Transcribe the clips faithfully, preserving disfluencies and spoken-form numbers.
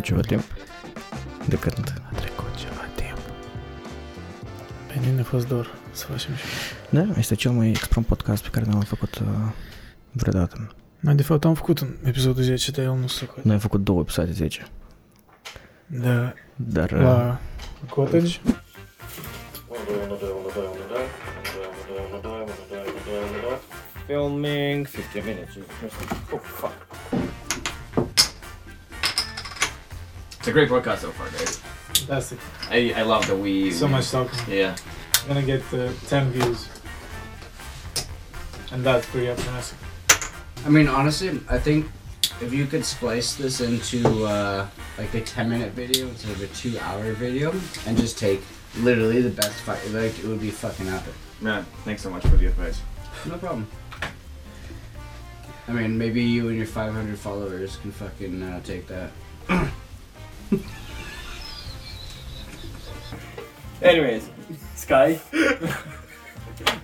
trecut ceva timp. De când? A trecut ceva timp. Pe mine a fost dor să facem și... Da, este cel mai exprom podcast pe care n-am făcut uh, vreodată. Noi de fapt am făcut un episodul zece, dar el nu s-a făcut. Noi am făcut două episoade zece. Da. Dar... La uh, cottage... Filming fifty minutes. Oh, fuck. It's a great podcast so far, guys. Fantastic. I, I love that we... So we, much talk. Yeah. I'm gonna get uh, ten views. And that's pretty optimistic. I mean, honestly, I think if you could splice this into uh, like a ten minute video instead of a two hour video and just take literally the best fight, like, it would be fucking epic. Man, thanks so much for the advice. No problem. I mean, maybe you and your five hundred followers can fucking uh, take that. Anyways, Sky,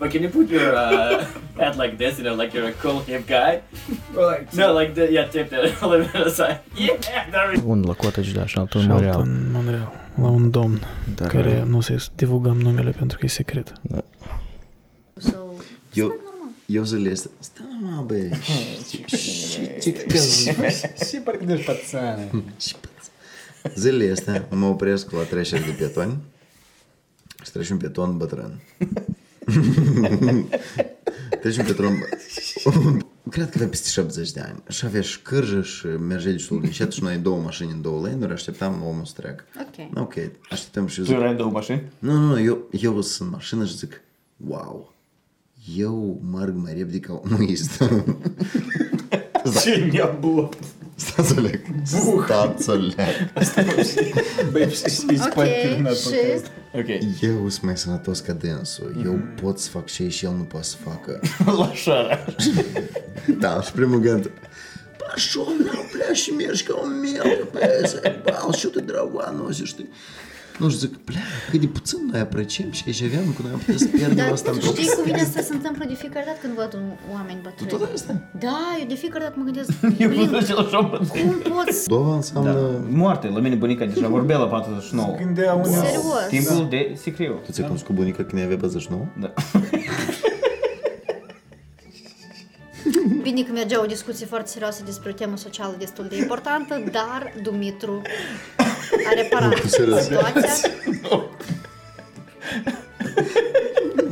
but can you put your uh, head like this, you know, like you're a cool hip guy? Or like, no, like, the, yeah, tip that a little bit aside. Yeah, there is... Un lăcotaci, da, și altul în Montreal. Și altul în Montreal, la un domn, dar care e... nu se divulgăm numele pentru că e secret. Da. Eu... Eu zilele astea, stai mă, bă, ce ce parcă de-și pățane. Zilele astea mă opresc la treceri de pietoni și trece un pieton bătrân. Trece un pieton bătrân. Cred că avea peste șaptezeci de ani și avea și cârjă și mergea destul de încet și noi două mașini în două lane-uri, așteptam omul să treacă. Ok. Ok, așteptăm și eu zic. Tu erai în două mașini? Nu, nu, eu, eu sunt în mașină și zic, wow. Eu merg mai repede ca omul ăsta. Ce mi-a băut? Stați-o leac. Stați-o leac. Eu sunt mai sănătos ca dânsul. Eu pot să fac ce și el nu poate să facă. Lașara. Da, și primul gând. Пошел на пляж и mergi ca un miel. Bă, și tu dragoa noastră, știi? Nu știu, zic, plea, cât de puțin noi apreciem și aici aveam cu noi am putut să pierdem asta în propriu. Dar știi cu mine asta se întâmplă de fiecare dată când văd oameni bătrâni. Tot asta? Da, eu de fiecare dată mă gândesc, blin, cum poți? Dova înseamnă... Moarte, la mine bunica deja vorbea la patruzeci și nouă. Gândea unii. Serios. Timpul de sicriu. Tu ți-ai cunoscut bunica când avea patruzeci și nouă? Da. Bine că mergea o discuție foarte serioasă despre o temă socială destul de importantă, dar Dumitru a reparat situația.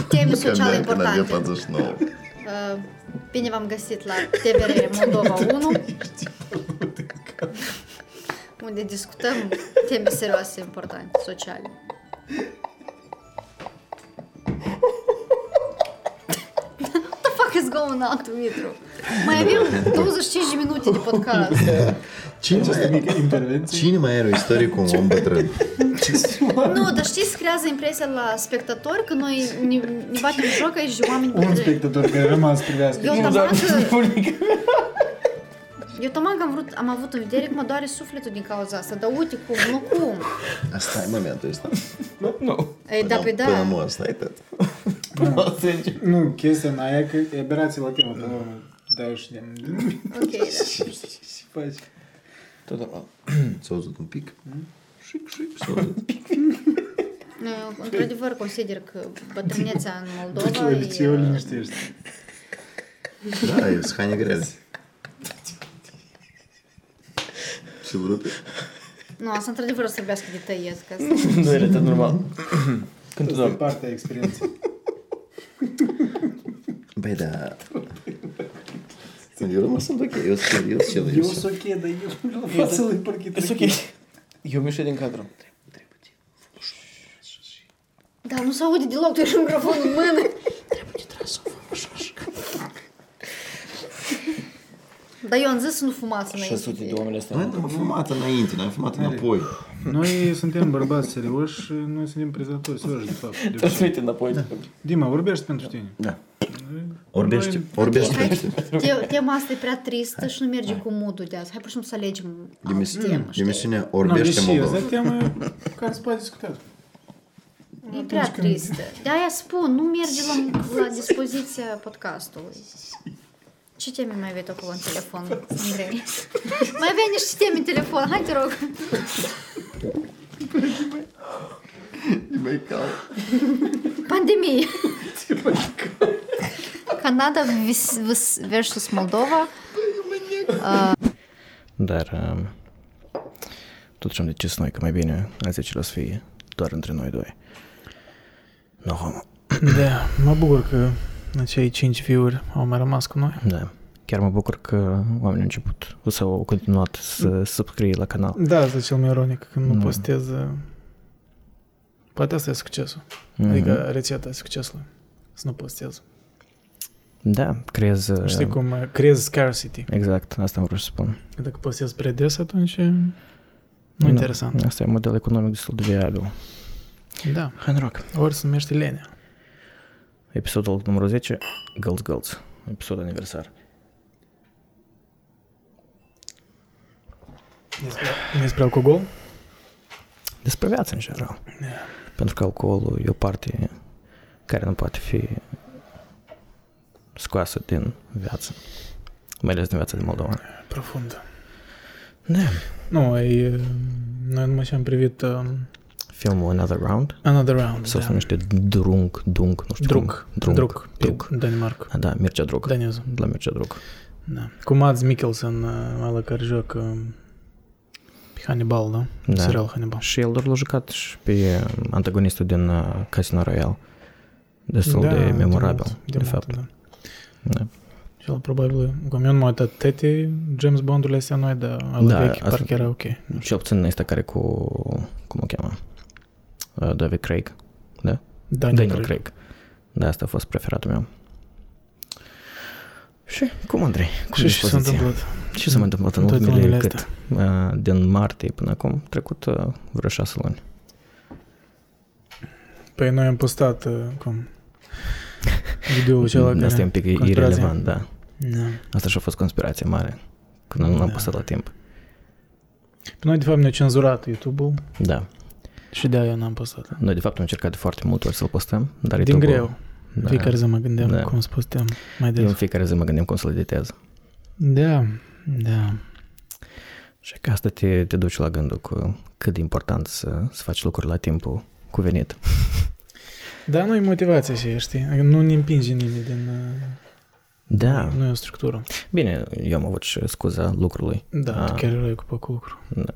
Teme sociale importante. Bine v-am găsit la T V R Moldova unu, unde discutăm teme serioase, importante, sociale. What is going on, Dumitru? Mai avem douăzeci și cinci de minute de podcast. Cine mai are o istorie cu un om bătrân? Nu, dar știți, creează impresia la spectatori că noi ne, ne batem joc aici de oameni bătrâni. Un spectator care rămas privească. Eu tămân că am, vrut, am avut în vedere că mă doare sufletul din cauza asta, dar uite cum, nu cum. Asta e momentul ăsta. Nu, nu. Ei, da, pe da. Până nu, asta e tot. Nu, nu, chestia în aia că e aberație la timp, dau și de... Ok, da. Și faci. Tot normal. S-a auzit un pic. Șuic, șuic, s-a auzit. Într-adevăr, consider că bătrânețea în Moldova e... Duci la liniștești. Da, e săhane grele. Ce vrut? Nu, asta într-adevăr o să vorbească de tăiesc. Nu, e tot normal. Asta e partea experienței. Băi, da... Eu rămas sunt ok, eu sunt ok, dar eu sunt la față lui parchit. Eu sunt ok. Eu mi-o știu din cadru. Da, nu se aude deloc, tu ești microfonul în mână. Trebuie tras să fumă așa. Dar eu am zis să nu fumați înainte. șase sute de oameni astea. Noi n-am fumat înainte, n-am fumat înapoi. Noi suntem bărbați serioși și noi suntem prezatori serioși, de fapt. Transmite înapoi. Da. Dima, vorbești pentru tine. Da. Orbește, orbește. Tema asta e prea tristă și nu merge cu mood-ul de azi. Hai pur și simplu să alegem alt temă. Emisiunea Orbește Moldova. Nu, deși asta e temă care se poate discutat. E prea tristă. De-aia spun, nu merge la dispoziția podcastului. Ce teme mai aveai acolo în telefon, Andrei? Mai aveai niște teme în telefon, hai te rog. E mai cald. Pandemie. E mai cald. Canada versus Moldova. Dar totuși am decis noi că mai bine azi acela să fie doar între noi doi. No homo. Da, mă bucur că acei cinci view-uri au mai rămas cu noi. Da, chiar mă bucur că oamenii au început sau au continuat să subscrie la canal. Da, asta e cel mai ironic, când nu mm. postez. Poate asta e succesul. Mm-hmm. Adică rețeta e succesului, să nu postez. Da, creez... Știi cum? Creez scarcity. Exact, asta am vrut să spun. Dacă postez prea des, atunci nu no, interesant. Asta e un model economic destul de viabil. Da. Hai în rock. Ori se numește lenea. Episodul numărul zece, Girls Girls, episod aniversar. Despre, despre alcool? Despre viață, în general. Yeah. Pentru că alcoolul e o parte care nu poate fi scoasă din viață. Mai ales din viața de Moldova. Profund. Da. Nu, ai, noi numai și-am privit... Um, Filmul Another Round. Another Round, sau da. Sau se numește Drunk, Dunk, nu știu Druk, cum. Druk, Druk, Danemark. A, da, Mircea Druk. Daneză. La Mircea Druk. Da. Cu Mads Mikkelsen, ăla care joacă pe Hannibal, da? Da. Serial Hannibal. Și el doar l-a jucat și pe antagonistul din Casino Royale. Destul da, de memorabil, de, mult, de, de mult, fapt. Da. Da. Și el probabil, cum eu nu m-am uitat tete, James Bond-urile astea noi, dar ala da, vechi parcă era ok. Și obțin ăsta care cu, cum o cheamă? David Craig, da? Daniel, Daniel Craig. Craig. Da, asta a fost preferatul meu. Și cum, Andrei? Cum și s-a întâmplat? Ce s-a mai întâmplat în ultimele cât? Uh, din martie până acum, trecut uh, vreo șase luni. Păi noi am postat, uh, cum, video-ul acela care... Asta e un pic irelevant, da. da. Asta și-a fost conspirație mare, când nu da. L-am postat la timp. Pe noi, de fapt, ne-a cenzurat YouTube-ul. Da. Și de aia n-am postat. Noi, de fapt, am încercat de foarte mult ori să-l postăm, dar din greu. Da. Fiecare zi mă gândeam da. Cum să postăm mai des. În fiecare zi mă gândeam cum să-l editez. Da, da. Și că asta te, te duci la gândul cu cât de important să, să faci lucruri la timpul cuvenit. Da, nu e motivația și știi? Nu ne împinge nimeni din... Da. Nu e o structură. Bine, eu am avut și scuza lucrului. Da, A... chiar l-ai ocupat cu lucru. Da.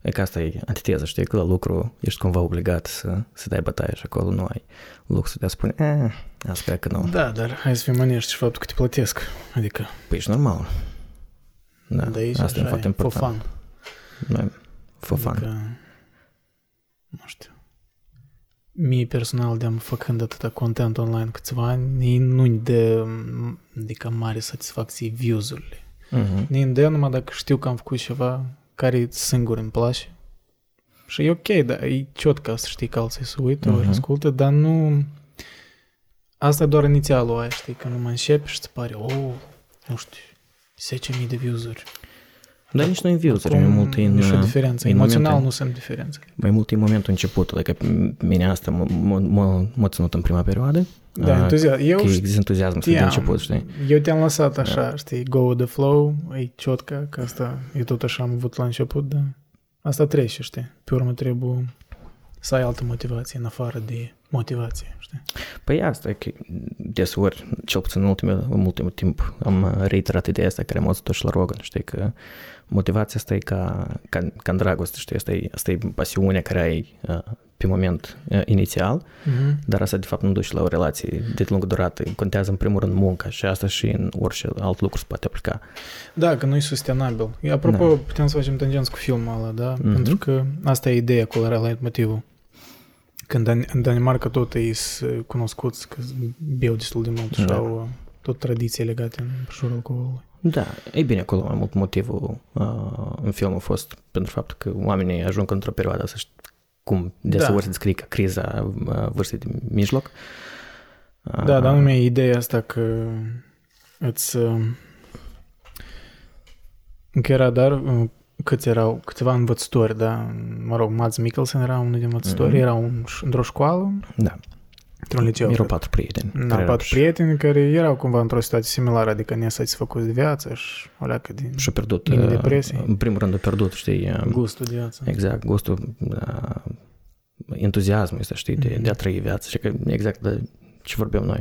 E că asta e antiteză, știi, că la lucru ești cumva obligat să, să dai bătaie și acolo nu ai lucru să te spune, eh, asta cred că nu. Da, dar hai să fim onești și faptul că te plătesc, adică... Păi ești normal. Da, de aici asta e foarte important. For fun. Da, for fun. Adică, nu știu, mie personal de-am făcând atâta content online câțiva ani, nu-i de, adică, mare satisfacție views-urile. Uh-huh. Ni-i de numai dacă știu că am făcut ceva... care singur îmi place. Și e ok, dar e ciotca să știi că alții se uită, uh-huh. ori ascultă, dar nu... Asta e doar inițialul aia, știi, că nu mă începi și îți pare, oh, nu știu, zece mii de views-uri. Dar nici nu e views-uri, mai mult e în... Nici o diferență, emoțional nu sunt diferențe. Mai mult e în momentul început, adică mine asta m-a ținut în prima perioadă. Da, entuziasm. Eu există entuziasm să de început, știi? Eu te-am lăsat așa, da. Știi, go with the flow, e ciotca, că asta e tot așa am avut la început, dar asta trece, știi? Pe urmă trebuie să ai altă motivație, în afară de motivație, știi? Păi asta e că desori, cel puțin în ultimul, în ultimul timp, am reiterat ideea asta care m-a zis și la Rogan, știi, că motivația asta e ca, ca, ca în dragoste, știi, asta e, asta e pasiunea care ai... Uh, pe moment uh, inițial, uh-huh. dar asta de fapt nu duce la o relație de lungă durată. Contează în primul rând munca și asta și în orice alt lucru se poate aplica. Da, că nu e sustenabil. Apropo, da. Putem să facem tangență cu filmul ăla, da? Uh-huh. Pentru că asta e ideea cu ăla leitmotivul. Când Dan- în Danemarca tot ei sunt cunoscuți că beau destul de mult și da. Au tot tradiții legate în jurul alcoolului. Da, e bine, acolo mai mult motivul uh, în film a fost pentru faptul că oamenii ajung într-o perioadă asta și cum deseori da. Se descrie ca criza vârstei de mijloc. Da, dar nu e ideea asta că îți încă era dar câți erau câteva învățători, da? Mă rog, Mads Mikkelsen era unul din învățători, mm-hmm. era un, într-o școală da. Într-un liceu. Erau patru prieteni. Da, patru și... prieteni care erau cumva într-o situație similară, adică nesatisfăcuți de viață și o leacă din, și-a pierdut, din depresie. În primul rând a pierdut, știi... Gustul de viață. Exact, gustul, entuziasmul ăsta, știi, de, mm-hmm. de a trăi viața. Și că exact de ce vorbeam noi,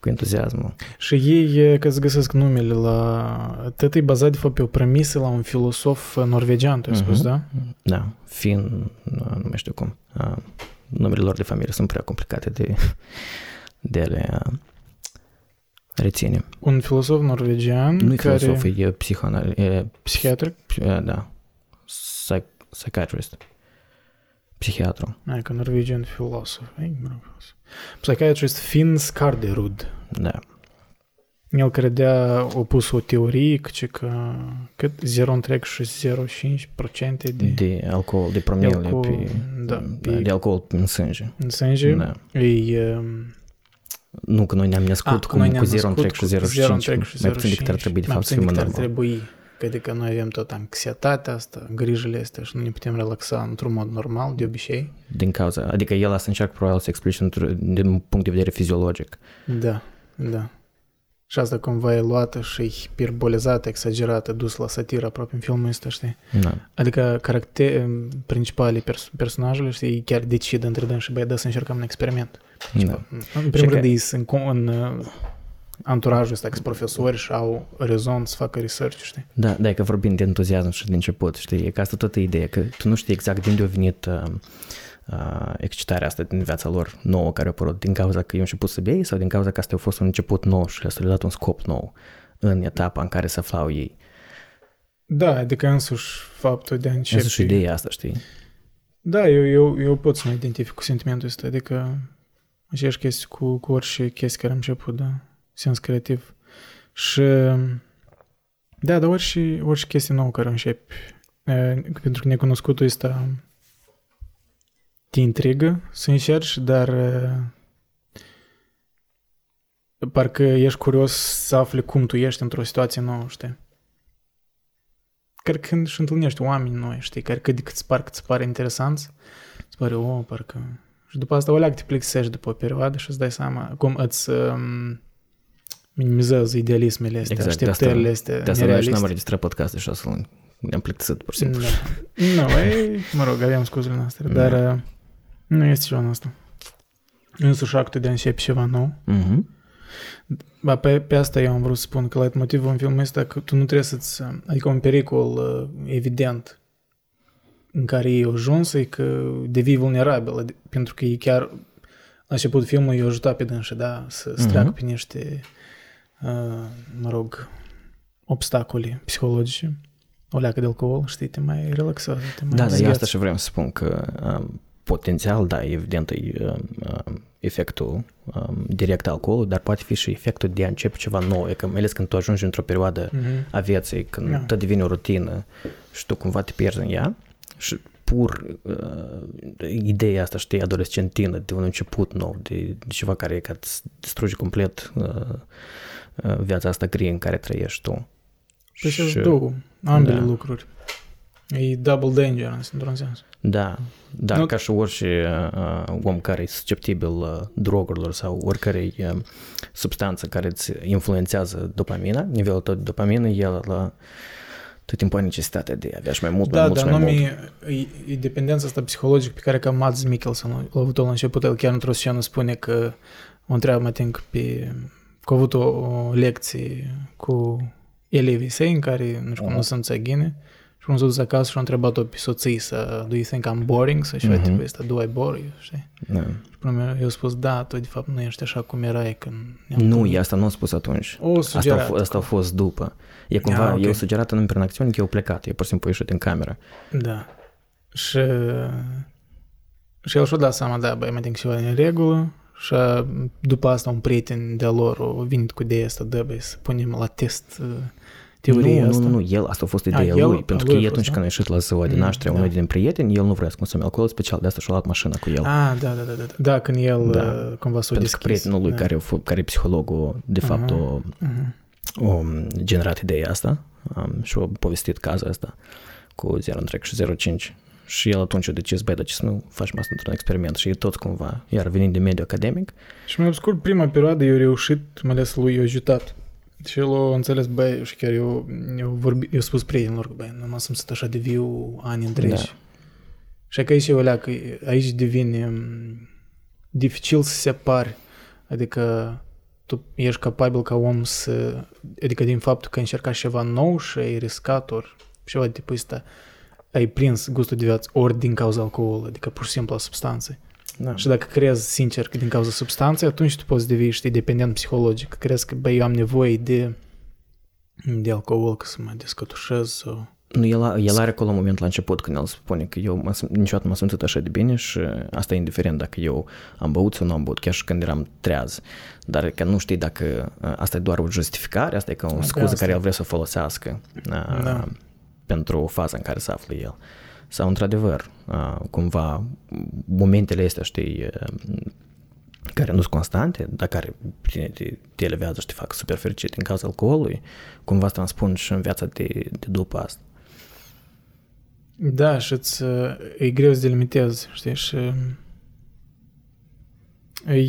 cu entuziasmul. Și ei, că îți găsesc numele la... Tot e bazat, de fapt, pe o premisă la un filosof norvegian, tu ai spus, mm-hmm. da? Da, Finn, nu mai știu cum... Numele lor de familie sunt prea complicate de, de ele reține. Un filosof norvegian nu care... Nu e filosof, e psihoanal... E psihiatric? Da. Psych- psychiatrist. Psihiatru. Hai că norvegian filosof. Psychiatrist Finn Skarderud. Da. El credea, a pus o teorie că cât zero virgulă zero cinci la sută de, de alcool, de promile de alcool, pe, da, pe, de alcool în sânge. În sânge? Da. E, nu, că noi ne-am născut cu zero virgulă zero cinci la sută, mai puțin decât ar trebui, de fapt, să fim în normal. Adică noi avem tot anxietatea asta, grijile astea și nu ne putem relaxa într-un mod normal, de obicei. Din cauza, adică el asta încearcă probabil să explice din punct de vedere fiziologic. Da, da. Și asta cumva e luată și hiperbolizată, exagerată, dus la satiră aproape în filmul ăsta, știi? Da. Adică caracter, principalii pers- personajele, știi, chiar decid între dâns și băi, da, să încercăm un experiment. Da. În primul și rând, ei sunt în, în anturajul ăsta, că sunt profesori și au rezon să facă research, știi? Da, da, că vorbim de entuziasm și de început, știi? Că asta tot e ideea, că tu nu știi exact de unde a venit... Uh, Uh, excitarea asta din viața lor nouă care a apărut, din cauza că i-au început să bei sau din cauza că asta a fost un început nou și le-a dat un scop nou în etapa în care se aflau ei. Da, adică însuși faptul de a începe. Însuși ideea asta, știi? Da, eu, eu, eu pot să mă identific cu sentimentul ăsta, adică aceeași chestii cu, cu orice chestii care am început, da, sens creativ. Și da, dar orice, orice chestie nouă care începi, pentru că necunoscutul ăsta te intrigă să încerci, dar uh, parcă ești curios să afli cum tu ești într-o situație nouă, știi? Chiar când își întâlnești oameni noi, știi? Care cât de cât parcă îți pare interesant, îți pare, o, oh, parcă... Și după asta o leacă te plexești după o perioadă și îți dai seama cum îți um, minimizează idealismele astea, exact, așteptările astea nerealiste. De asta noi și n-am registrat podcastul de șase luni. Ne-am plexit, pur și simplu. Nu, mă rog, aveam scuzele noastre, dar... Uh, Nu este ceva în asta. Însuși actul de a începe ceva nou. Uh-huh. Ba, pe, pe asta eu am vrut să spun, că la motivul în filmul ăsta că tu nu trebuie să-ți... Adică un pericol uh, evident în care ei au ajuns e că devii vulnerabil, adică, pentru că ei chiar la început filmul i-a ajutat pe dânșa, da? Să uh-huh. treacă pe niște, uh, mă rog, obstacole psihologice. O leacă de alcool, știi, te mai relaxează, te mai... Da, dar asta și vreau să spun că... Um, Potențial, da, evident, e efectul direct al alcoolului, dar poate fi și efectul de a începe ceva nou. E că, mai ales când tu ajungi într-o perioadă mm-hmm. a vieții, când yeah. tot devine o rutină și tu cumva te pierzi în ea și pur uh, ideea asta, știi, adolescentină, de un început nou, de, de ceva care ca îți distruge complet uh, uh, viața asta gri în care trăiești tu. Păi și două, ambele da. lucruri. E double danger, într-un sens. Da, da, nu... ca și orice uh, om care e susceptibil uh, drogurilor sau oricărei uh, substanță care îți influențează dopamina, nivelul tău de dopamină, el la tot timpul ai necesitatea de a avea și mai mult, da, mai mult și mai mult. Da, dar e, e dependența asta psihologică pe care ca Mads Mikkelsen l-a avut-o la început, el chiar într-o scenă spune că o întreabă, mă ating, pe, că a avut o, o lecție cu elevii săi în care nu știu cum nu se înțeghine. Și unul s-a dus acasă și a întrebat-o pe soții să do you think I'm boring? Să știu, tipul ăsta, do I bore you? Știi? Da. Și până eu spus, da, tu de fapt nu ești așa cum erai când... Nu, e asta nu a spus atunci. O sugerat. Asta a, asta a fost după. E cumva, ah, okay. eu sugerat în prin acțiune că eu plecat, eu pur și simplu ieșit din cameră. Da. Și... Și el și-a dat seama, da, băi, mai din ceva în regulă. Și după asta un prieten de-a lor a venit cu ideea asta, da, băi, să punem la test... Nu, asta. nu, nu, el, asta a fost ideea a, el, lui, pentru că atunci fost, când a ieșit la ziua de naștere, unul din prieteni, el nu vrea să consume alcool special, de asta și-a luat mașina cu el. Ah, da, da, da, da, da, când el da. cumva s-a deschis. Pentru că prietenul lui, da. care, care psihologul, de uh-huh. fapt, o, uh-huh. o generat ideea asta um, și a povestit cazul asta cu zero virgulă zero cinci și el atunci a decis, băi, dar ce să nu facem asta într-un experiment? Și tot cumva, iar venind din mediul academic. Și mai obscurt, prima perioadă eu reușit, mai ales lui, eu ajutat. Și el a înțeles, băi, și chiar eu, eu, vorbi, eu spus prietenilor, băi, nu mă să-mi sunt așa de viu ani întregi. Da. Și că aici eu alea, că aici devine dificil să separi, adică tu ești capabil ca om să, adică din faptul că ai încercat ceva nou și ai riscat ori ceva de tipul ăsta, ai prins gustul de viață ori din cauza alcoolului, adică pur și simplu a substanței. Da. Și dacă crezi sincer că din cauza substanței, atunci tu poți devii, știi, dependent psihologic, că crezi că, băi, eu am nevoie de, de alcool ca să mă descătușez sau... Nu, el, el are acolo moment la început când el spune că eu mă, niciodată m-am simțit așa de bine și asta e indiferent dacă eu am băut sau nu am băut, chiar și când eram treaz. Dar că nu știi dacă asta e doar o justificare, asta e ca o okay, scuză asta. Care el vrea să o folosească a, da. pentru o fază în care se află el. Sau într-adevăr, a, cumva momentele astea, știi, care nu sunt constante, dar care te, te elevează și te fac super fericit din cauza alcoolului, cumva se transpun și în viața de, de după asta. Da, și îți, e greu să delimitezi, știi, și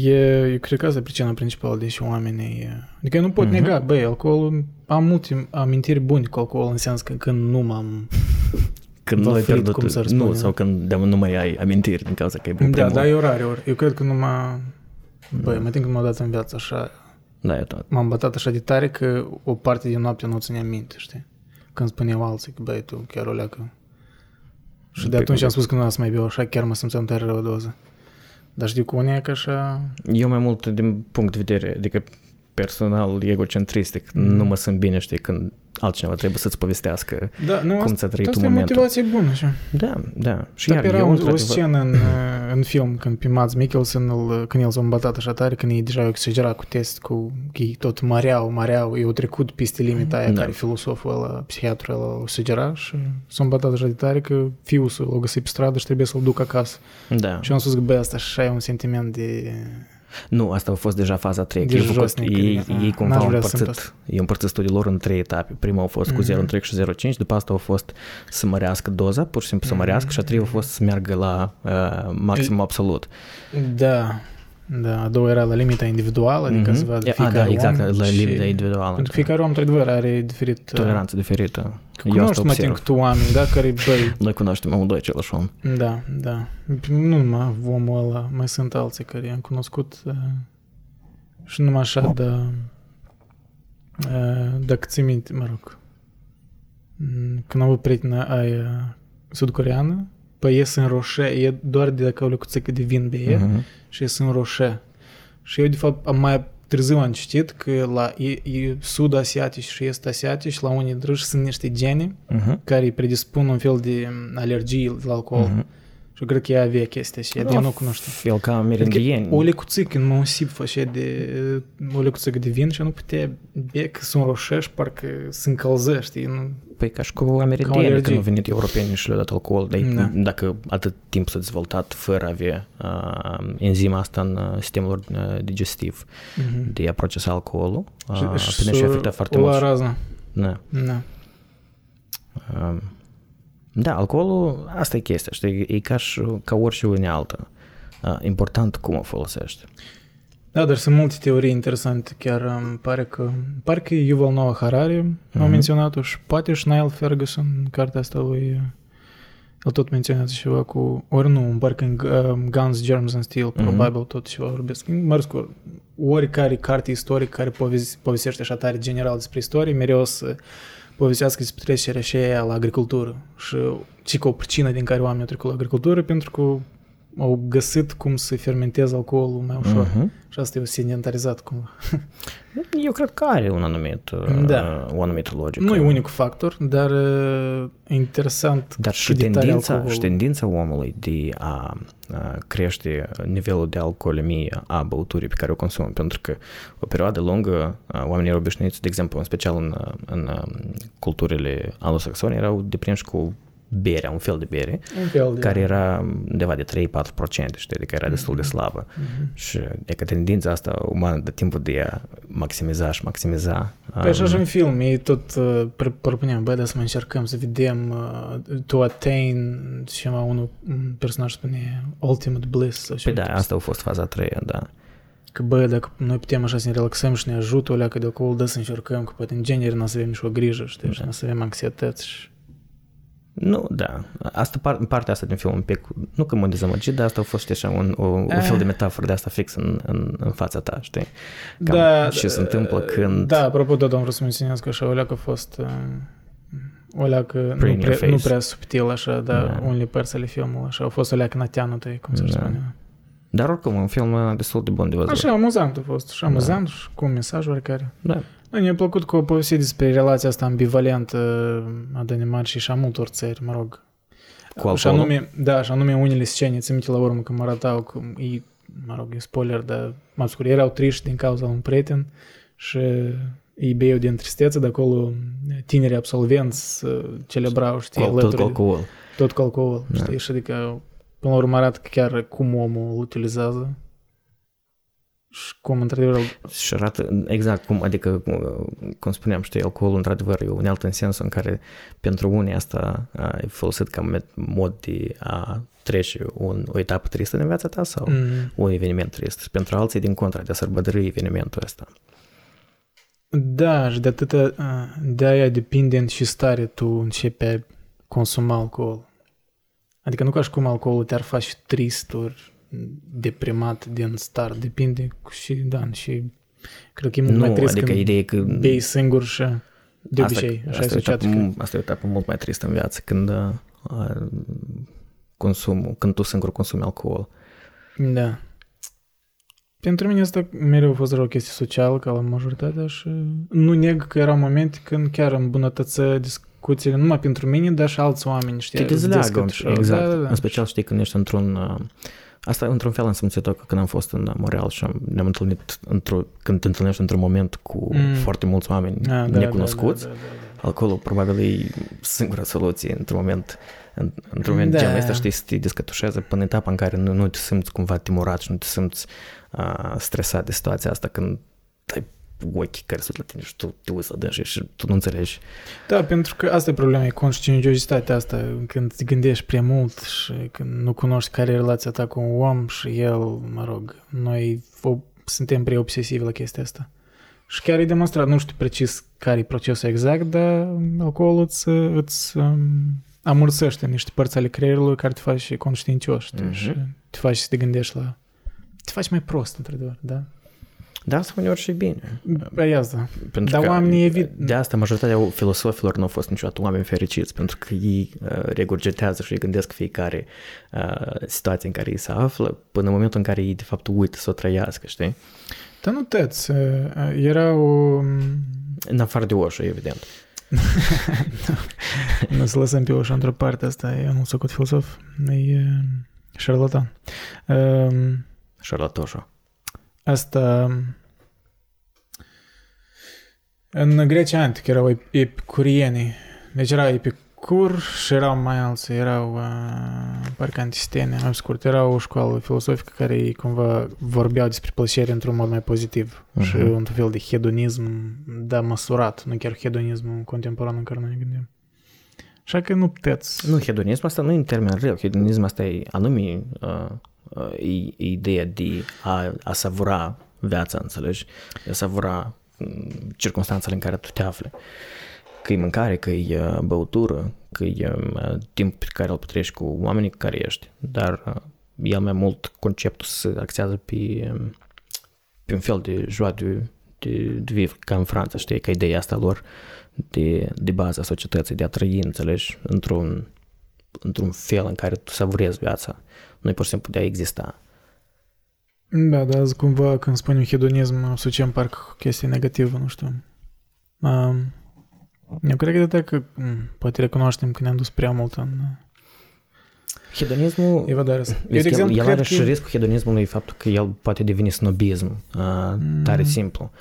e, eu cred că asta e pricina principală, deși oamenii, adică eu nu pot uh-huh. nega, băi, alcoolul, am multe amintiri bune cu alcool, în sens că când nu m-am când nu ai pierdut, cum s-ar spune. Nu, sau când de, nu mai ai amintiri din cauza că e bun. Da, dar e rare ori, eu cred că nu m-a, băi, mai timp când m-a dat în viață așa, da, eu tot. M-am bătat așa de tare că o parte din noapte nu o țineam minte, știi, când spuneau alții că, băi, tu chiar o leacă. Și de atunci am spus că nu am să mai beau așa, chiar mă simțeam tare rău o doză. Dar știu cu unii că așa... Eu mai mult din punct de vedere, adică personal, egocentristic, mm. nu mă simt bine, știi, când altcineva trebuie să-ți povestească da, nu, cum ți-a trăit un moment. Asta e motivație bună, așa. Da, da. Și dar iar, era eu, o scenă în, în film, când pe Mads Mikkelsen, îl, când el s-a îmbătat așa tare, când ei deja exagerat cu test, cu ei tot măreau, măreau, eu trecut peste limita aia da. care filosoful ăla, psihiatrul ăla, o sugera și s-a îmbătat așa de tare că fiusul l-a găsit pe stradă și trebuie să-l duc acasă. Da. Și am spus că, băi, asta așa e un sentiment de... Nu, asta a fost deja faza trei. Deci ei, ei cumva au împărțit, ei împărțit studiilor în trei etape. Prima a fost cu zero virgulă trei și zero virgulă cinci, după asta a fost să mărească doza, pur și simplu să mărească, și a treia a fost să meargă la uh, maximum absolut. Da, da, a doua era la limita individuală, adică mm-hmm. se vadă fiecare a, da, exact, om. La limita individuală. Pentru că fiecare om, într-adevăr, are diferit... Toleranță diferită. Că cunoști mă timp tu oameni, da, care băi... Noi cunoaștem amândoi același om. Da, da. Nu numai omul ăla, mai sunt alții care i-am cunoscut uh, și numai așa, oh. dar... Uh, dacă ții minte, mă rog, când am avut prietena aia sud-coreană, păi ies în roșe, e doar de dacă o lecuțecă de vin pe e, uh-huh. și ies în roșe. Și eu, de fapt, am mai târziu am citit că la e, e sud-asiatici și est-asiatici, la unii drăși sunt niște gene uh-huh. care îi predispun un fel de alergii la alcool. Uh-huh. Și eu cred că ea avea chestia și ea, no, eu nu o cunoște. Fel ca amerindieni. O lecuțecă, mă usip așa de o lecuțecă de vin și nu putea bea că sunt roșe și parcă se încălză, știi, nu... Păi ca și cu amerindieni, când au venit europenii și le-au dat alcool, dar da. Dacă atât timp s-a dezvoltat fără a avea uh, enzima asta în sistemul digestiv, uh-huh. de a procesa alcoolul, uh, și, și până și a afectat foarte mult. Raznă. Da. Da. Uh, da, alcoolul, asta e chestia, știi, e ca, și, ca orice une altă. Uh, important cum o folosești. Da, dar sunt multe teorii interesante, chiar îmi pare că... Pare că Yuval Noah Harari mm-hmm. a menționat-o și poate și Niall Ferguson, în cartea asta lui... El tot menționează ceva cu... Ori nu, îmi pare că în uh, Guns, Germs and Steel, mm-hmm. probabil tot ceva vorbesc. Mă răscur, oricare carte istorică care povezi, povestește așa tare general despre istorie, mereu să povestească despre trecerea și aia la agricultură. Și ci că o pricină din care oamenii au trecut la agricultură, pentru că... au găsit cum să fermenteze alcoolul mai ușor. Uh-huh. Și asta e sedentarizat cumva. Eu cred că are un anumit, da. o anumită logică. Nu e unicul factor, dar e interesant. Dar și tendința, și tendința omului de a crește nivelul de alcoolemie a băuturii pe care o consumă, pentru că o perioadă lungă oamenii erau obișnuiți, de exemplu, în special în, în culturile anglosaxone, erau deprinși cu berea, un fel de bere, fel de care de era undeva de trei-patru la sută, știi, adică era destul de slabă. Mm-hmm. Și e că tendința asta umană de timpul de a maximiza și maximiza. Păi așa și în film, ei tot uh, propunem, băi, da, să mai încercăm să vedem uh, to attain ceva, unul un personaj spune ultimate bliss. Păi da, asta a fost faza treia, da. Că bă, dacă noi putem așa să ne relaxăm și ne ajută o leacă de alcool, da, să încercăm, că poate în genere n-o să avem nicio grijă, știi, da. Și n-o să avem anxietăți și... Nu, da. Asta, partea asta din film un pic, nu că m-a dezamăgit, dar asta a fost, știi, așa, un, o, un fel de metaforă de asta fix în, în, în fața ta, știi? Cam da, ce se întâmplă când... Da, apropo, da, vreau să menționez că așa o leacă a fost... O leacă nu prea, nu prea subtil, așa, dar da. Unele părți ale filmului, așa, a fost o leacă nateanută, cum să da. Spune. Dar oricum, un film destul de bun de văzut. Așa, amuzant a fost. Și amuzant, da. Și cu un mesaj oricare. Da. Mi-a plăcut că o povestit despre relația asta ambivalentă a Danemarcii și a multor țări, mă rog. Cu alcoolul? Anume, da, și anume unele scene, țin minte la urmă că mă arătau că, ei, mă rog, e spoiler, dar mă scur, erau triști din cauza unui prieten și ei beiau din tristețe, de acolo tineri absolvenți celebrau, știi, alături. Tot cu alcool. Tot cu alcool, da. Știi, și adică... Până la urmă arată chiar cum omul utilizează și cum într-adevăr... Și arată exact cum, adică, cum spuneam, știi, alcoolul într-adevăr e o unealtă în sensul în care pentru unii asta e folosit ca mod de a trece un, o etapă tristă din viața ta sau mm. un eveniment trist. Pentru alții din contra, de a sărbători evenimentul ăsta. Da, și de atâta, de aia depinde și stare tu începi a consuma alcool. Adică nu ca și cum alcoolul te-ar face trist ori deprimat din start. Depinde și, da, și cred că e mult nu, mai trist adică când idei că... bei singur și de asta, obicei. Așa asta, e etapă, că... asta e o etapă mult mai tristă în viață când, uh, consum, când tu singur consumi alcool. Da. Pentru mine asta mereu a fost o chestie socială ca la majoritatea și nu neg că erau momente când chiar îmbunătăță discuția cuțile, numai pentru mine, dar și alți oameni, știi? Te dezleagă, exact. Da, da, da. În special, știi, când ești într-un... Asta, într-un fel, am simțit-o că când am fost în Montreal și ne-am întâlnit într-o... Când te întâlnești într-un moment cu mm. foarte mulți oameni A, da, necunoscuți, da, da, da, da, da. Alcoolul probabil e singura soluție într-un moment... Într-un moment da. Geam ăsta, știi, să te descătușează până în etapa în care nu, nu te simți cumva timorat și nu te simți uh, stresat de situația asta când te ochi care sunt la tine și tu te uiți la dânșii și tu nu înțelegi. Da, pentru că asta e problema, e conștiinciozitatea asta, când te gândești prea mult și când nu cunoști care e relația ta cu un om și el, mă rog, noi suntem prea obsesivi la chestia asta. Și chiar e demonstrat, nu știu precis care e procesul exact, dar alcoolul îți, îți amorțește niște părți ale creierului care te face conștiincios, știi, mm-hmm. și te faci să te gândești la... Te faci mai prost, într-adevăr, da? Da, asta uneori și bine. Păi asta. Pentru dar oamenii evit... De asta majoritatea filosofilor nu au fost niciodată oameni fericiți, pentru că ei uh, regurgitează și îi gândesc fiecare uh, situație în care ei se află, până în momentul în care ei, de fapt, uită să o trăiască, știi? Dar nu tăți. Era o... În afară de Oșa, evident. Nu, nu să lăsăm pe Oșa într-o parte asta. Eu nu săcut filosof. E șarlatan. Uh... Șarlatoșa. Asta, în Grecia antică erau epicurieni, deci erau Epicur și erau mai alții, erau uh, parcă antistene, am scurt, era o școală filosofică care ei cumva vorbeau despre plăcere într-un mod mai pozitiv uh-huh. și un fel de hedonism, dar măsurat, nu chiar hedonismul contemporan în care noi ne gândim. Așa că nu puteți. Nu, hedonismul asta nu e în termen rău, hedonismul asta e anume... Uh... E, e ideea de a, a savura viața, înțelegi? A savura circunstanțele în care tu te afli. Că e mâncare, că e băutură, că e timp pe care îl petreci cu oamenii cu care ești, dar el mai mult conceptul se axează pe, pe un fel de joa de, de, de viv, ca în Franța, știi? Că ideea asta lor de, de bază a societății, de a trăi, înțelegi? Într-un, într-un fel în care tu savurezi viața. Noi pur și simplu de a exista. Da, dar azi cumva când spunem hedonism asociem parcă cu chestii negative, nu știu. Um, eu cred că, că m- poate recunoaștem că ne-am dus prea mult în... Hedonismul... Evadarea asta. Eu, de exemplu, el, el are și că... riscul hedonismului faptul că el poate deveni snobism uh, mm. tare simplu.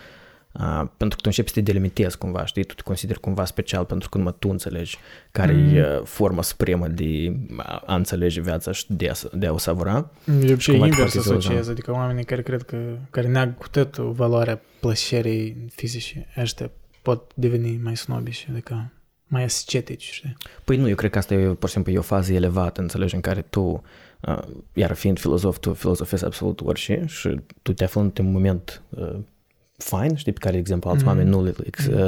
Uh, pentru că tu începi să te delimitezi cumva, știi, tu te consideri cumva special pentru că numai tu înțelegi care mm. e forma supremă de a înțelege viața și de a, de a o savura. De obicei invers asociez, adică oamenii care cred că, care neagă cu totul valoarea plăcerii fizice, ăștia pot deveni mai snobiși, adică mai ascetici, știi? Păi nu, eu cred că asta e, pur și simplu, e o fază elevată, înțelegi, în care tu, uh, iar fiind filozof, tu filozofezi absolut orice și tu te afli într-un moment uh, fain, știi, pe care, de exemplu, alți mm-hmm. oameni nu,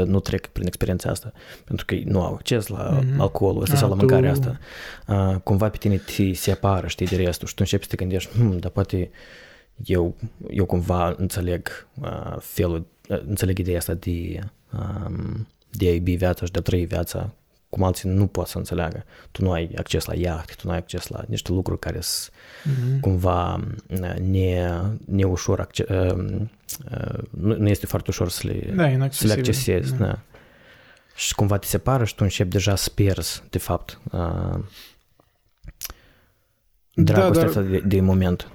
nu trec prin experiența asta, pentru că nu au acces la mm-hmm. alcoolul ăsta ah, sau la mâncarea tu... asta. Uh, cumva pe tine te separă, știi, de restul și tu începi să te gândești, hm, dar poate eu, eu cumva înțeleg uh, felul, uh, înțeleg ideea asta de, um, de a iubi viața și de a trăi viața, cum alții nu pot să înțeleagă. Tu nu ai acces la iaht, tu nu ai acces la niște lucruri care sunt mm-hmm. cumva ne, ne ușor acces, uh, uh, nu este foarte ușor să le, da, să le accesezi. Da. Da. Și cumva te separă și tu începi deja să pierzi, de fapt, uh, dragostea da, asta de, de moment.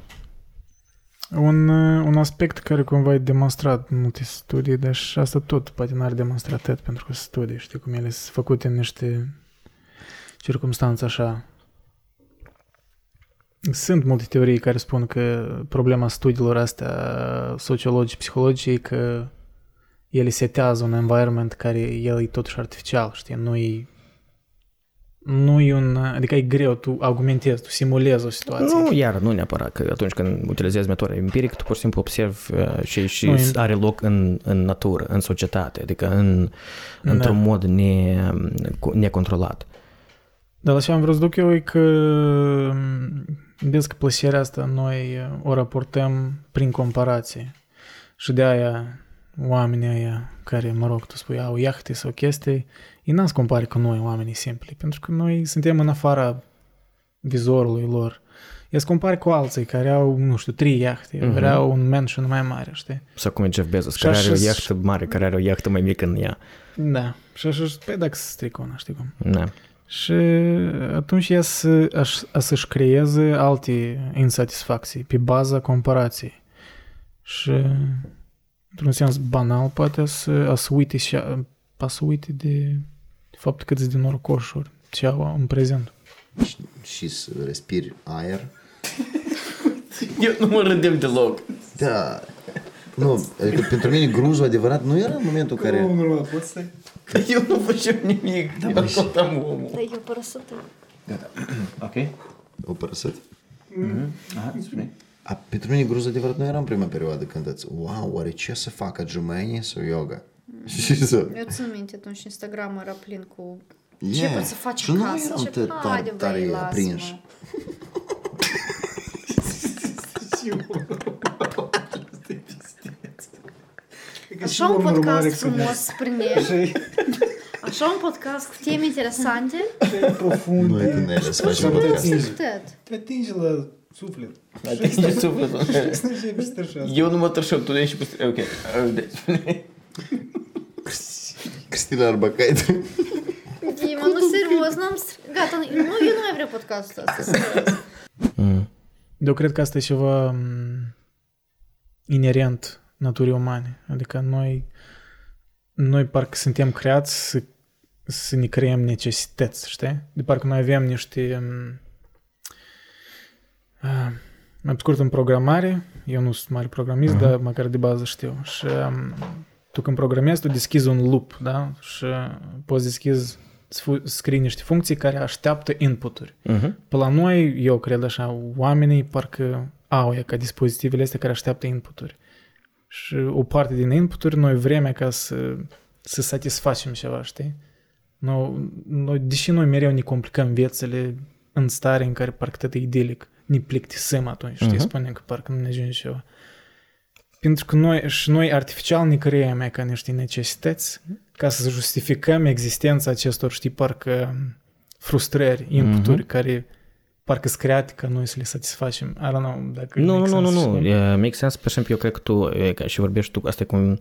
Un, un aspect care cumva e demonstrat în multe studii, dar și asta tot poate n-ar demonstrat pentru că studii, știi, cum ele sunt făcute în niște circumstanțe așa. Sunt multe teorii care spun că problema studiilor astea sociologice, psihologice, e că ele setează un environment care el e totuși artificial, știi, nu e... Nu e un... Adică e greu, tu argumentezi, tu simulezi o situație. Nu, iar nu neapărat, că atunci când utilizezi metoda empirică, tu pur și simplu observi uh, și, și nu, are loc în, în natură, în societate, adică în, da. într-un mod ne, necontrolat. Dar la ce am vrut să duc eu e că vezi că plăcerea asta noi o raportăm prin comparație și de aia oamenii aia care, mă rog, tu spui, au iahte sau chestii, ei n-am să compare cu noi, oamenii simpli, pentru că noi suntem în afara vizorului lor. Ei se compare cu alții care au, nu știu, trei iahte, uh-huh. vreau un mansion mai mare, știi? Sau cum e Jeff Bezos, și care are o iahtă mare, care are o iahtă mai mică în ea. Da, și așa, pe dacă se strică una, știi cum? Da. Și atunci ea să, a, să-și creeze alte insatisfacții pe baza comparației. Și... într-un sens banal, poate, să, a să uite, și a, a să uite de, de fapt cât sunt de norocoșuri ce au în prezent. Și, și să respiri aer. Eu nu mă rândem deloc. Da. Nu, adică pentru mine grunjul adevărat nu era în momentul în care... Cum urmă, poți să... Dar eu nu făceam nimic. Dar eu părăsut. Gata. Ok. O părăsut. Mm-hmm. Aha, spune. A, pentru mine gruzul adevărat nu era în prima perioadă când ați, wow, oare ce să fac, adjumenie sau yoga? Mm. Și să... Eu țin minte, atunci Instagram era plin cu yeah. ce poți să faci și acasă, nu ce haide băi, lasă-mă. Așa un podcast frumos primești. Așa un podcast cu teme interesante. Profund. Nu e din ele să faci un podcast. Te atingi la... Suflet. Atinge sufletul. Eu nu mă tărșeam, tu ne ești pe... Ok. Cristina Arbacait. Dima, nu serios, n-am... Gata, eu nu mai vreau podcastul ăsta. Eu cred că asta e ceva inerent naturii umane. Adică noi noi parcă suntem creați să, să ne creăm necesități, știi? De parcă noi avem niște... Mai pe scurt, în programare, eu nu sunt mare programist, uh-huh. dar măcar de bază știu. Și tu când programezi, tu deschizi un loop, da? Și poți deschizi, scrii niște funcții care așteaptă inputuri. Uh-huh. Pe la noi, eu cred așa, oamenii parcă au ea ca dispozitivele astea care așteaptă inputuri. Și o parte din inputuri, noi vrem ca să, să satisfacem ceva, știi? Noi, noi, deși noi mereu ne complicăm viețile în stare în care parcă tot e idilic. Ne plictisăm atunci, știi, uh-huh. spunem că parcă nu ne ajunge ceva. Pentru că noi, și noi artificial ne creăm ca niște necesități ca să justificăm existența acestor, știi, parcă frustrări, inputuri, uh-huh. care parcă sunt create ca noi să le satisfacem. I don't know dacă... Nu, nu, nu, nu, make sense, pe exemplu, eu cred că tu, ca și vorbești tu, asta e cum,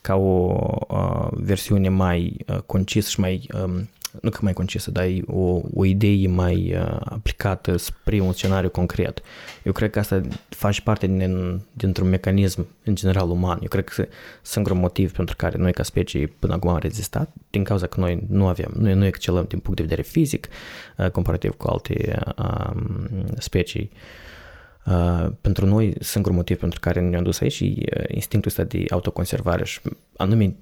ca o uh, versiune mai uh, concis și mai... Um, nu că mai concisă, dar o, o idee mai uh, aplicată spre un scenariu concret. Eu cred că asta face parte din, dintr-un mecanism în general uman. Eu cred că singurul motiv pentru care noi ca specie până acum am rezistat, din cauza că noi nu avem, noi nu excelăm din punct de vedere fizic uh, comparativ cu alte uh, specii. Uh, pentru noi, singurul motiv pentru care ne-am dus aici e instinctul ăsta de autoconservare și anume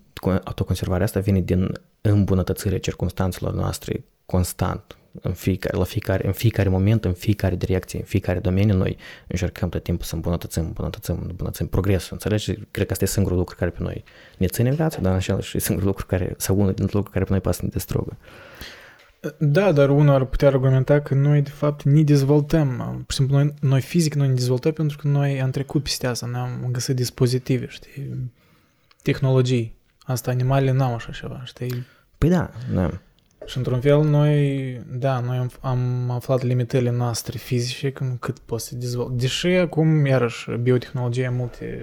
autoconservarea asta vine din îmbunătățirea circumstanțelor noastre constant, în fiecare, la fiecare, în fiecare moment, în fiecare direcție, în fiecare domeniu noi încercăm tot timpul să îmbunătățim, îmbunătățim, îmbunătățim progresul, înțelegi? Cred că asta e singurul lucru care pe noi ne ține în viață, dar în același e singurul lucru care, sau unul dintre lucruri care pe noi poate să ne distrugă. Da, dar unul ar putea argumenta că noi, de fapt, ne dezvoltăm. Pur și simplu, noi, noi fizic noi ne dezvoltăm pentru că noi am trecut peste asta, ne-am găsit dispozitive, știi, tehnologii. Asta animalele n-au așa ceva, știi? Păi da, da. Și într-un fel, noi, da, noi am, am aflat limitele noastre fizice, cum, cât poți să dezvolți. Deși acum, iarăși, biotehnologia multe...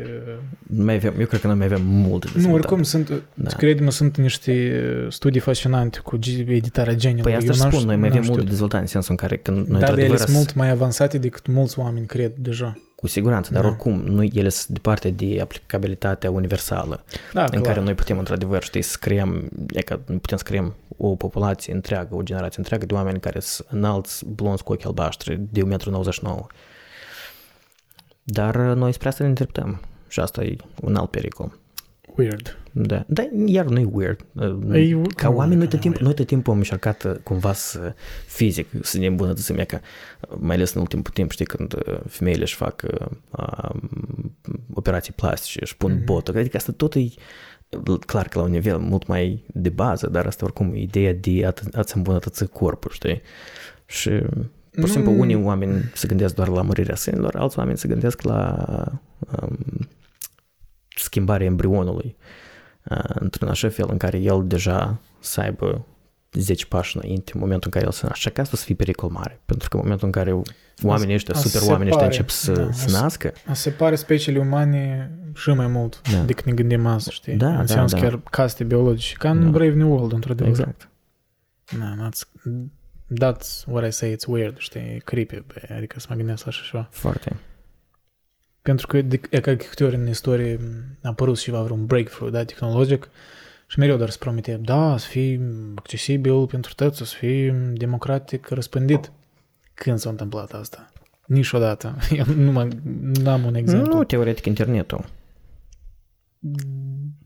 Mai avem, eu cred că noi mai avem multe de. Nu, oricum, sunt, da. Crede-mă, sunt niște studii fascinante cu editarea genelor. Păi asta spun, noi mai avem multe de dezvoltat, în sensul în care... Când noi da, dar ele sunt mult mai avansate decât mulți oameni cred deja. Cu siguranță, dar da. Oricum, noi, ele sunt departe de aplicabilitatea universală, da, în clar. Care noi putem, într-adevăr, știi, să creăm, e că putem să creăm o populație întreagă, o generație întreagă de oameni care sunt înalți, blonzi, cu ochi albaștri, de un metru nouăzeci și nouă. Dar noi spre asta ne îndreptăm și asta e un alt pericol. Weird. Da, dar iar nu e weird. E, ca oameni, noi tot timpul, timpul am încercat cumva să, fizic, să ne îmbunătățim, că mai ales în ultimul timp, știi, când femeile își fac uh, operații plastice, își pun mm-hmm. botă, adică asta tot e clar că la un nivel mult mai de bază, dar asta oricum e ideea de a, a-ți îmbunătăți corpul, știi? Și, pur și simplu, unii oameni se gândesc doar la mărirea sânilor, alți oameni se gândesc la... Um, schimbarea embrionului într-un așa fel în care el deja să aibă zece pași înainte în momentul în care el se naște. Și că asta să fie pericol mare, pentru că în momentul în care oamenii ăștia, super oamenii ăștia încep să da, se nască. A separe speciile umane și mai mult da. Decât ne gândim azi, știi? Da, în da, sens da. Chiar caste biologice, ca în da. Brave New World, într-adevăr. Exact. Da, that's, that's what I say, it's weird, știi? Creepy, adică să mă gândesc așa ceva. Foarte. Pentru că de, e ca câte ori în istorie a apărut ceva, vreun breakthrough, da, tehnologic și mereu doar se promite, da, să fii accesibil pentru toți, să fii democratic, răspândit. Când s-a întâmplat asta? Niciodată. Eu nu am un exemplu. Nu, teoretic internetul.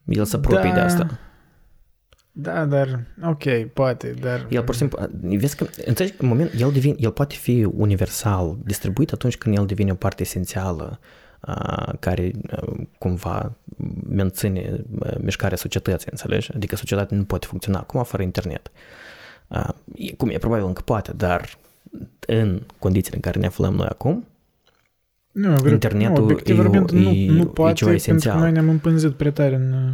El se apropie da, de asta. Da, dar, ok, poate, dar... El, pur și simplu, vezi că, înțelegi, în moment, el, devine, el poate fi universal distribuit atunci când el devine o parte esențială care cumva menține mișcarea societății, înțelegi? Adică societatea nu poate funcționa acum fără internet. Cum e probabil încă poate, dar în condițiile în care ne aflăm noi acum, nu, internetul nu, e, vorbind, nu, e, nu poate, e ceva esențial. Noi ne-am împânzit prea tare în...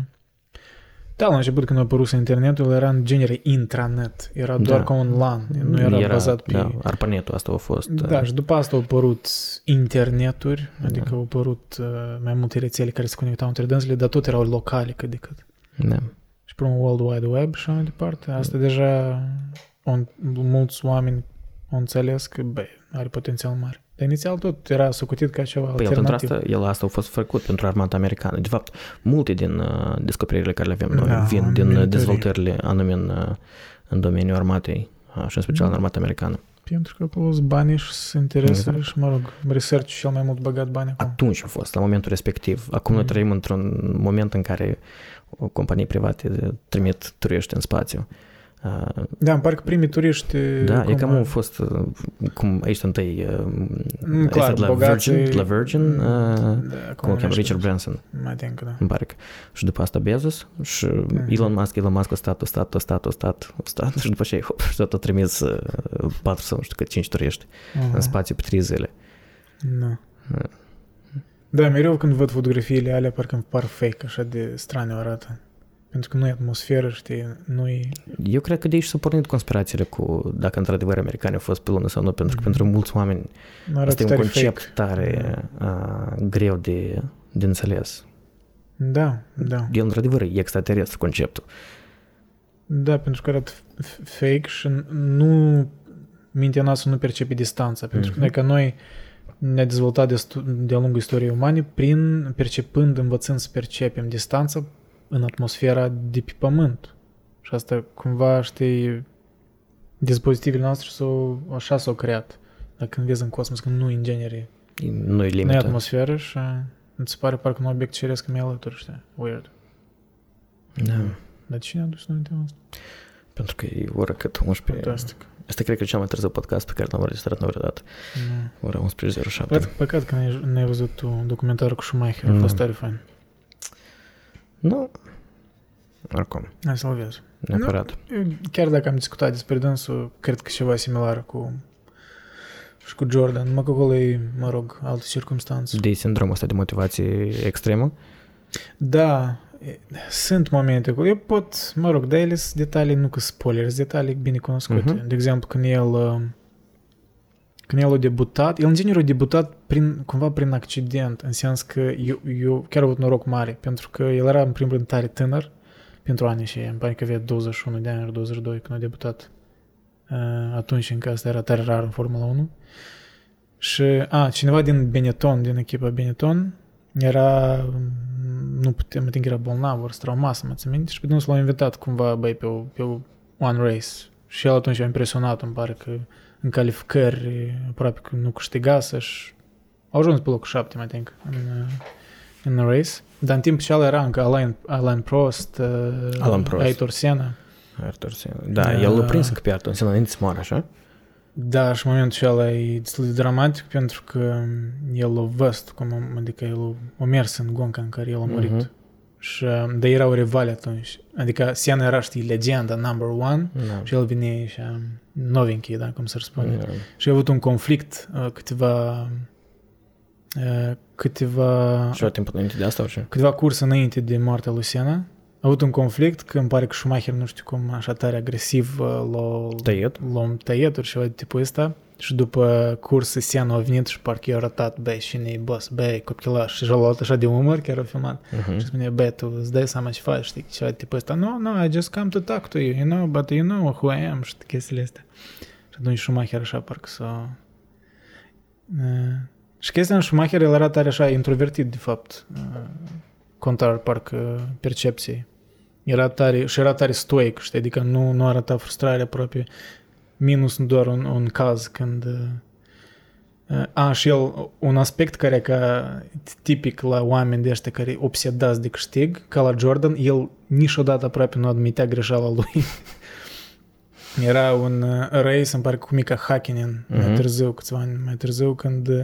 Da, la început când a apărut internetul era în genere intranet, era doar da. Ca un LAN, nu era, era bazat pe... Da, Arpanetul asta a fost... Da, și după asta au apărut interneturi, da. Adică au apărut mai multe rețele care se conectau între dânsele, dar tot erau locale cât de cât. Da. Și pe un World Wide Web și așa departe, asta deja on, mulți oameni au înțeles că bă, are potențial mare. Dar inițial tot era socotit ca ceva păi alternativ. Pentru asta, el asta a fost făcut pentru armata americană. De fapt, multe din uh, descoperirile care le avem noi da, vin din militarii. Dezvoltările anume în, uh, în domeniul armatei uh, și în special în armata americană. Pentru că acolo sunt banii și sunt interesele exact. Și, mă rog, research cel mai mult băgat bani acum. Atunci a fost, la momentul respectiv. Acum mm. noi trăim într-un moment în care o companie private trimit turiști în spațiu. Da, îmi pare că primii turiști... Da, cum... e cam au fost, cum aici întâi, clar, la, bogații, Virgin, la Virgin, da, cum o cheamă, Richard Branson, mai denk, da. Îmi pare că. Și după asta Bezos și da. Elon Musk, Elon Musk a stat, a stat, a stat, a stat, a stat și după aceea, hop, și tot a trimis patru sau nu știu cât, cinci turiști uh-huh. în spațiu pe trei zile. Da. Da. Da, mereu când văd fotografiile alea, parcă îmi par fake, așa de strane arată. Pentru că nu e atmosferă, știi, nu e... Eu cred că de aici s-au pornit conspirațiile cu dacă într-adevăr americanii au fost pe lună sau nu, pentru că pentru mulți oameni asta e un concept fake. Tare a, greu de, de înțeles. Da, da. El într-adevăr e extraterestru conceptul. Da, pentru că arată fake și nu, mintea noastră nu percepe distanța, pentru mm-hmm. că noi ne-a dezvoltat de stu- de-a lungul istoriei umane prin percepând, învățând să percepem distanța în atmosfera de pe pământ. Și asta cumva, știi, dispozitivele noastre s-au, așa s-au creat. Dar când vezi în cosmos, când nu inginerie, nu e limită. Nu e atmosferă și îți se pare parcă un obiect ceresc mi-e alături, știi? Weird. Da. Dar cine a dus noi tema asta? Pentru că e ora cât unsprezece. Fantastic. Asta cred că e cel mai târziu podcast pe care l-am înregistrat niciodată. Da. Ora unsprezece zero șapte. Păcat că n-ai văzut tu documentarul cu Schumacher. Mm. A fost tare fain. Nu. Oricum. Hai să-l vezi. Neapărat. Nu, chiar dacă am discutat despre dânsul, cred că ceva similar cu și cu Jordan. Numai că acolo e, mă rog, alte circumstanțe. De sindromul ăsta de motivație extremă? Da. Sunt momente acolo. Eu pot, mă rog, dar ele sunt detalii, nu că spoiler, sunt detalii bine cunoscute. Uh-huh. De exemplu, când el când el a debutat, el în general a debutat prin, cumva prin accident, în sens că eu, eu chiar am avut noroc mare, pentru că el era în primul rând tare tânăr pentru anii și îmi pare că avea douăzeci și unu de ani, era douăzeci și doi când a debutat. Atunci încă asta era tare rar în Formula unu. Și, a, cineva din Benetton, din echipa Benetton, era, nu putem, mă tinc, era bolnav, ori straumasă, mă țin minte, și pe dânsul l-au invitat cumva, băi, pe, o, pe o one race. Și el atunci a impresionat, îmi pare că în calificări aproape că nu câștigase și au ajuns pe locul șapte, mă tinc, în, în race. Dar în timp și ala era încă Alain, Alain Prost, Alan Prost, Ayrton Senna. Ayrton Senna. Da, da, el l-a prins încă pe Ayrton Senna, înainte să moară, așa? Da, și momentul acela e destul de dramatic pentru că el a văzut, cum, adică el a mers în gonca în care el a murit. Uh-huh. Și, dar erau rivali atunci. Adică Senna era, știi, legenda number one no. și el vine și novinchi, da, cum s-ar spune. No. Și a avut un conflict câteva... câteva... Și o timp înainte de asta, orice? Câteva curse înainte de moartea lui Senna. A avut un conflict că îmi pare că Schumacher, nu știu cum, așa tare agresiv l-a tăiat, l-a tăiat ceva de tipul ăsta și după cursă Senna a venit și parcă i-a arătat, băi, cine-i boss, băi, copchilaș, și l-a luat așa de umăr, chiar a filmat. Uh-huh. Și spune, băi, tu îți dai seama ce faci, știi, ceva de tipul ăsta. No, no, I just come to talk to you, you know, but you know who I am, și chestiile astea. Și atunci Schumacher așa parcă s-a... Uh, și chestia în Schumacher, el era tare așa introvertit, de fapt, uh, contrar parcă percepției. Era tare, și era tare stoic, știi, adică nu, nu arăta frustrarea proprie. Minus doar un, un caz când... Uh, a, și el, un aspect care ca tipic la oameni de ăștia care obsedați de câștig, ca la Jordan, el niciodată aproape nu admitea greșeala lui. Era un uh, race, îmi pare, cu Mika Hakkinen, uh-huh. mai târziu, câțiva ani mai târziu, când... Uh,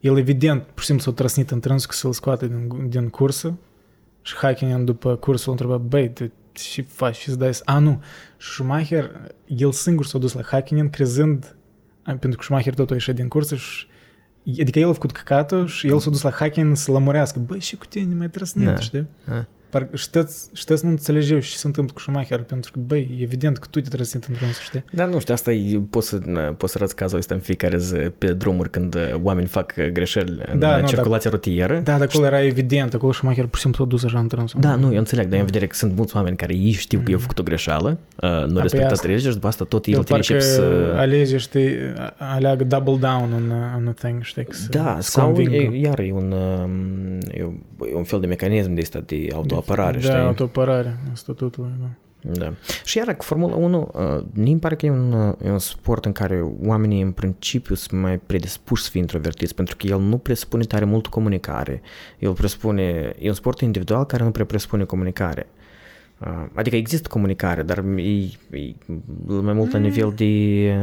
el evident, pur și simplu s-a trăsnit în trânsul că să-l scoate din, din cursă și Hakkinen după cursul a întrebat, băi, ce faci, ce-ți dai să... A, nu, Schumacher, el singur s-a dus la Hakkinen crezând, pentru că Schumacher tot a ieșit din cursă și... Adică el a făcut căcatul și el s-a dus la Hakkinen să lămurească, băi, și cu tine mai trăsnit, da. Știi? Da. Parcă știți, nu înțelegi eu ce se întâmplă cu Schumacher, pentru că, băi, evident că tu te trebuie să te întâmplă, știi? Dar nu știu, asta e, poți să, poți să arăți cazul ăsta în fiecare zi pe drumuri când oameni fac greșeli în da, circulația da, rutieră. Da, dar acolo era evident, acolo Schumacher pur și simplu s-a dus așa în trânsul. Da, nu, eu înțeleg, dar eu în vedere că sunt mulți oameni care ei știu că mm-hmm. eu făcut o greșeală, nu a respectat legea și după asta tot el te începe să... alege, știi, aleagă double down on, on a thing, știi? Da, sau e, iar e un, e un fel de mecanism de ăsta de auto apărare, da, știi? Autoapărare, statutul, da. Da. Și iară cu Formula unu, mi pare că e un, e un sport în care oamenii în principiu sunt mai predispuși să fie introvertiți, pentru că el nu presupune tare mult comunicare. El presupune, e un sport individual care nu prea presupune comunicare. Adică există comunicare, dar e, e mai mult la nivel de...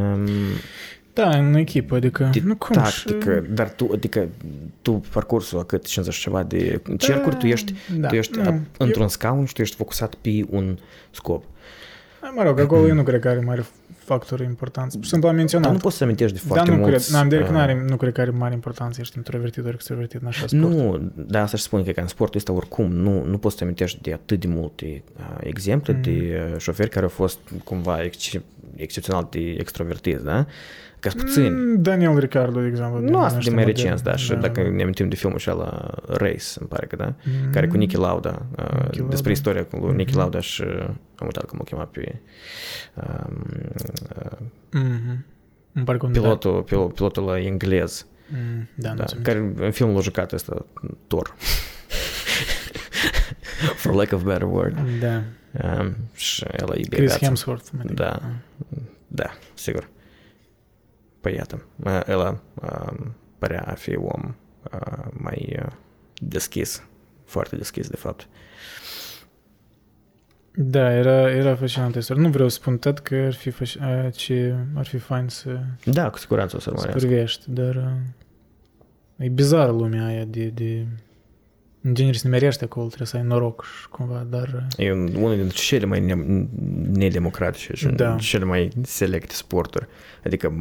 Da, în echipă, adică... De nu cum tactică, și... dar tu, adică, tu parcursul a cât cincizeci și ceva de cercuri, da, tu ești, da, tu ești nu, într-un eu... scaun și tu ești focusat pe un scop. Mă rog, acolo eu nu cred că are mare factori importanți. Sunt la menționat. Dar nu poți să amintești de foarte mulți. Dar nu mulți, cred, n-am de, uh, n-are, nu cred că are mare importanță, ești introvertit, ori extrovertit în așa sport. Nu, dar asta și spun, cred că în sportul ăsta oricum nu, nu poți să amintești de atât de multe exemple mm. de șoferi care au fost cumva ex- excepțional de extrovertiți, da? Ca puțin. Daniel Ricardo, de exemplu. Nu, asta de mai recent, da, și da. Dacă ne amintim de filmul acela Race, îmi pare că, da? Mm-hmm. Care cu Niki Lauda, Niki despre Lauda. Istoria cu mm-hmm. Niki Lauda și am uitat cum o chema pe um, mm-hmm. pilotul, pilotul, pilot, pilotul la englez. Mm, da, da, care în filmul a jucat ăsta Thor. For lack of a better word. Da. Um, și el e Chris Hemsworth. Da, da, sigur. Păi iată, el părea a fi om mai deschis, foarte deschis de fapt. Da, era, era fascinantă istorie. Nu vreau să spun tot că ar fi, fasc- ce, ar fi fain să... Da, cu siguranță o să urmărească. Să privești, dar e bizară lumea aia de... de... În genere se merește acolo, trebuie să ai noroc și cumva, dar... E unul dintre cele mai ne- nedemocratice și da. Cele mai selecte sporturi. Adică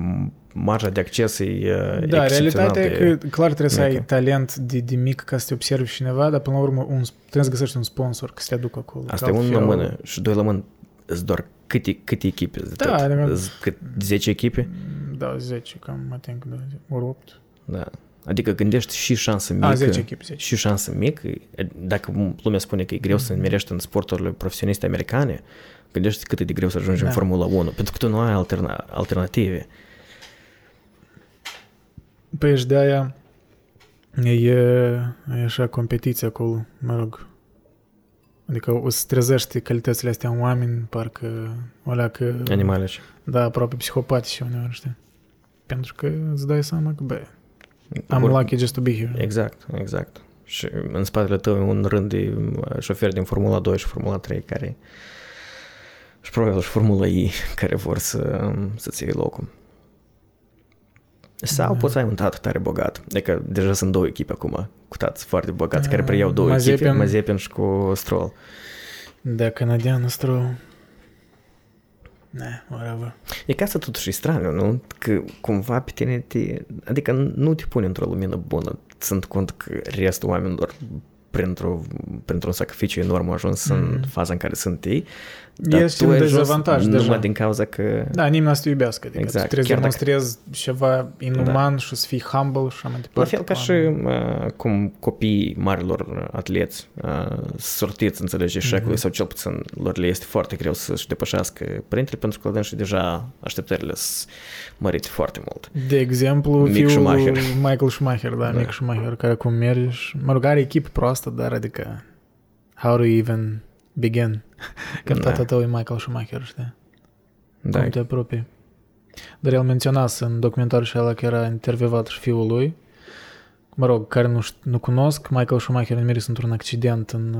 marja de acces e excepțional. Da, realitatea e că clar trebuie să ai talent de, de mic ca să te observi cineva, dar până la urmă un, trebuie să găsești un sponsor ca să te aducă acolo. Asta e unul la mână și doi la mână îți doar câte, câte echipe? Da, cât, zece echipe? Da, zece, cam, mă tenc, da, ori opt. Da. Adică gândești și șansă mică, A, zece echipi, zece. Și șansă mică. Dacă lumea spune că e greu mm-hmm. să merești în sporturile profesioniste americane, gândești cât e de greu să ajungi da. În Formula unu, pentru că tu nu ai alterna- alternative. Păi și de-aia e, e așa competiție acolo, mă rog. Adică o să trezești calitățile astea în oameni, parcă alea că... Animale și... Da, aproape psihopatice uneori, știi? Pentru că îți dai seama că, bă... I'm Or, lucky just to be here. Exact, exact. Și în spatele tău e un rând de șoferi din Formula doi și Formula trei care și probabil și Formula I care vor să, să-ți iei locul. Sau da. Poți să ai un tată tare bogat. Adică deja sunt două echipe acum cu tați foarte bogați care preiau două Mazepin. echipe, Mazepin și cu Stroll. Da, canadian Stroll. Ne, whatever. E ca asta totuși e straniu, nu? Că cumva pe tine te... Adică nu te pune într-o lumină bună. Ținând cont că restul oamenilor printr-o, printr-un sacrificiu enorm a ajuns mm-hmm. în faza în care sunt ei. Dar ești tu ai ajuns numai deja. Din cauza că... Da, nimeni să te iubească. Adică exact. Trebuie să demonstrezi dacă... ceva inuman da. Și să fii humble și așa mai departe. La fel ca și uh, cum copiii marilor atleți uh, sortiți, înțelegi, eșecului mm-hmm. sau cel puțin lor le este foarte greu să-și depășească părintele pentru că și deja așteptările sunt mărite foarte mult. De exemplu, Michael Schumacher. Michael Schumacher, da, da. Michael Schumacher, care acum merge și, mă rog, are echipă proastă, dar adică how do you even begin? Că da. Tata tău e Michael Schumacher, știi? Da. Cum te apropii. Dar el menționase în documentarul și ala că era intervievat și fiul lui, mă rog, care nu, nu cunosc, Michael Schumacher a murit într-un accident în,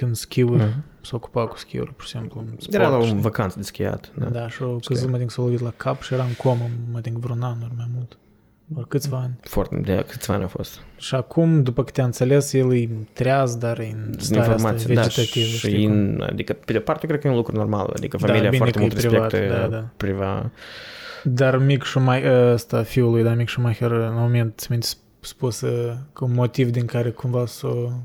în schiuri, uh-huh. s-a ocupat cu schiuri, pur și simplu. Sport, era la un vacanță de schiat. Da, da și o căzut, mă din s-a lovit la cap și era în comă, mă din vreun an, ori mai mult. Ori câțiva ani. Foarte, de câțiva ani a fost. Și acum, după câte am înțeles, el e treaz, dar e în starea asta vegetativă. Da, în, adică, pe de parte, cred că e un lucru normal. Adică familia da, foarte mult respectă privat. Da, da. privat. Dar Mick Schumacher, ăsta, fiul lui, da, Mick Schumacher, în moment, mi-a spus că un motiv din care cumva s-a,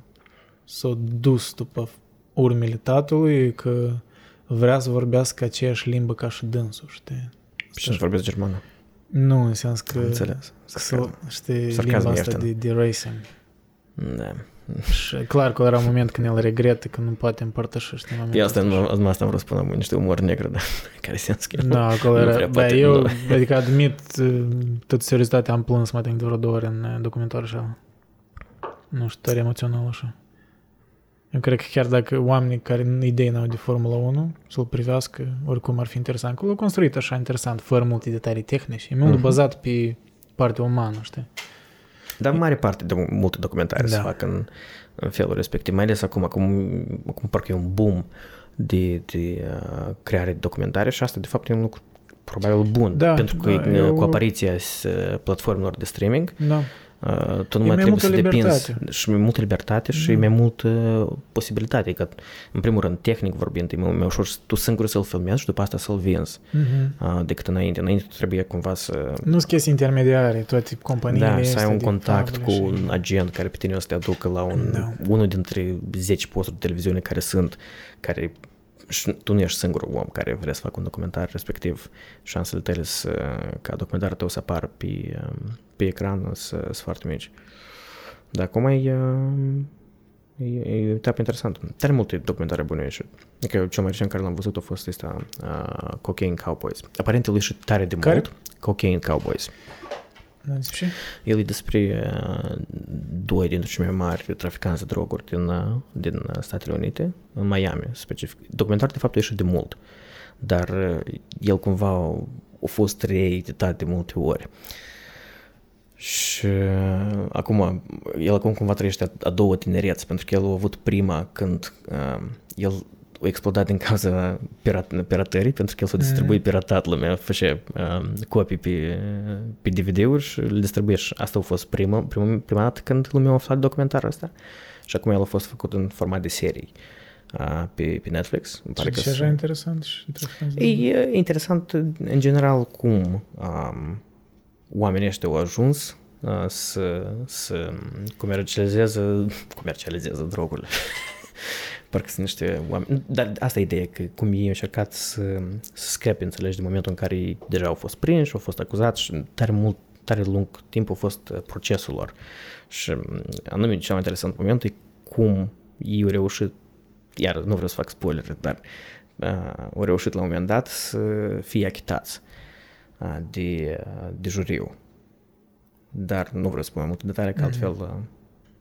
s-a dus după urmele tatălui, că vrea să vorbească aceeași limbă ca și dânsul, știi? Și să vorbesc germană. Nu, în sens că... Înțeles. Știi, limba asta de, de racing. Da. Și clar că era un moment când el regretă că nu poate împărtăși, știi, momentul. Eu asta, nu, asta am răspuns, am niște umor negru, dar care sens că da, acolo era, da, poate, eu, nu. Adică admit, tot seriozitatea am plâns, mă tenc de vreo două ori în documentar așa. Nu știu, tare emoțional așa. Eu cred că chiar dacă oamenii care idei n-au de Formula unu să-l privească, oricum ar fi interesant. Că l-au construit așa interesant, fără multe detalii tehnice. E mult uh-huh. bazat pe partea umană, știi? Dar mare parte de multe documentare da. Se fac în, în felul respectiv. Mai ales acum, acum, acum parcă e un boom de, de uh, creare de documentare și asta de fapt e un lucru probabil bun. Da, pentru că da, cu eu... apariția platformelor de streaming... Da. Tu nu mai trebuie să depinzi. Și mai multă libertate și mai multă posibilitate. Că, în primul rând, tehnic vorbind, e mai ușor tu singur să-l filmezi și după asta să-l vinzi decât înainte. Înainte trebuie cumva să... Nu sunt chestii intermediare, toate companiile. Da, să ai un contact cu un agent care pe tine o să te aducă la unul dintre zece posturi de televiziune care sunt, care... Și tu nu ești singurul om care vrea să facă un documentar, respectiv șansele tale să, ca documentarul tău să apară pe, pe ecran sunt foarte mici. Dar acum e, e, e un etap interesant. Tare multe documentare bune ieșit. Adică cel mai recent care l-am văzut a fost ăsta uh, Cocaine Cowboys. Aparent el ieșit tare de care? Mult. Cocaine Cowboys. El e despre uh, doi dintre cei mai mari traficanți de droguri din, uh, din Statele Unite, în Miami, specific. Documentarul, de fapt, a ieșit de mult, dar uh, el cumva a fost reeditat de multe ori. Și uh, acum, el acum cumva trăiește a, a doua tinerețe, pentru că el a avut prima când uh, el a explodat din cauza pirat- piratării, pentru că el s-a distribuit piratat lumea, făcea um, copii pe, pe D V D-uri și le distribuie. Asta a fost prima, prima, prima dată când lumea a aflat documentarul ăsta și acum el a fost făcut în format de serii uh, pe, pe Netflix. Pare și că așa interesant și interesant. E interesant în general cum um, oamenii ăștia au ajuns uh, să, să comercializează, comercializează drogurile. Parcă sunt niște oameni... Dar asta e ideea, că cum ei au încercat să, să scape, înțelegi, din momentul în care ei deja au fost prinși, au fost acuzați și tare mult, tare lung timp a fost procesul lor. Și anume, cel mai interesant moment e cum ei au reușit, iar nu vreau să fac spoilere, dar uh, au reușit la un moment dat să fie achitați uh, de, uh, de juriu. Dar nu vreau să spun mai multe detalii, că altfel uh,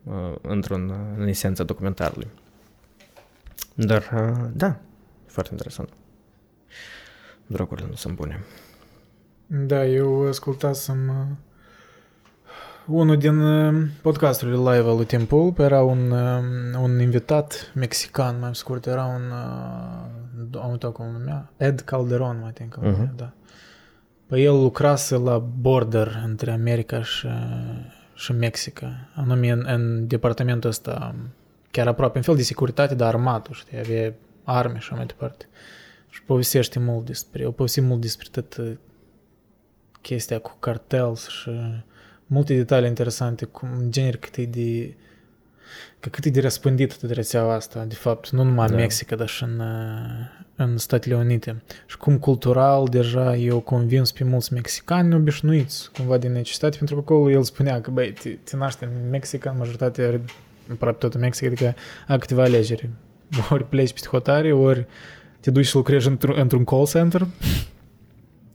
uh, într-un în esența documentarului. Dar, da, foarte interesant. Drogurile nu sunt bune. Da, eu ascultasem unul din podcasturile live al lui Tim Pool, era un, un invitat mexican, mai scurt, era un, am uitat cum numea, Ed Calderon, mai tin cum numea, da. Păi el lucrase la border între America și, și Mexica, anume în, în departamentul ăsta, chiar aproape, în fel de securitate, dar armatul, știi, avea arme și așa mai departe. Și povestește mult despre, o povestit mult despre tot chestia cu cartel și multe detalii interesante, cum generi cât e de, că cât e de răspândită toată rețeaua asta, de fapt, nu numai în da. Mexica, dar și în, în Statele Unite. Și cum cultural, deja eu convins pe mulți mexicani obișnuiți, cumva, din necesitate, pentru că acolo el spunea că, băi, te, te naște în Mexica, în majoritatea aproape tot în Mexic, adică a câteva alegeri. Ori pleci peste hotare, ori te duci și lucrezi într-un, într-un call center,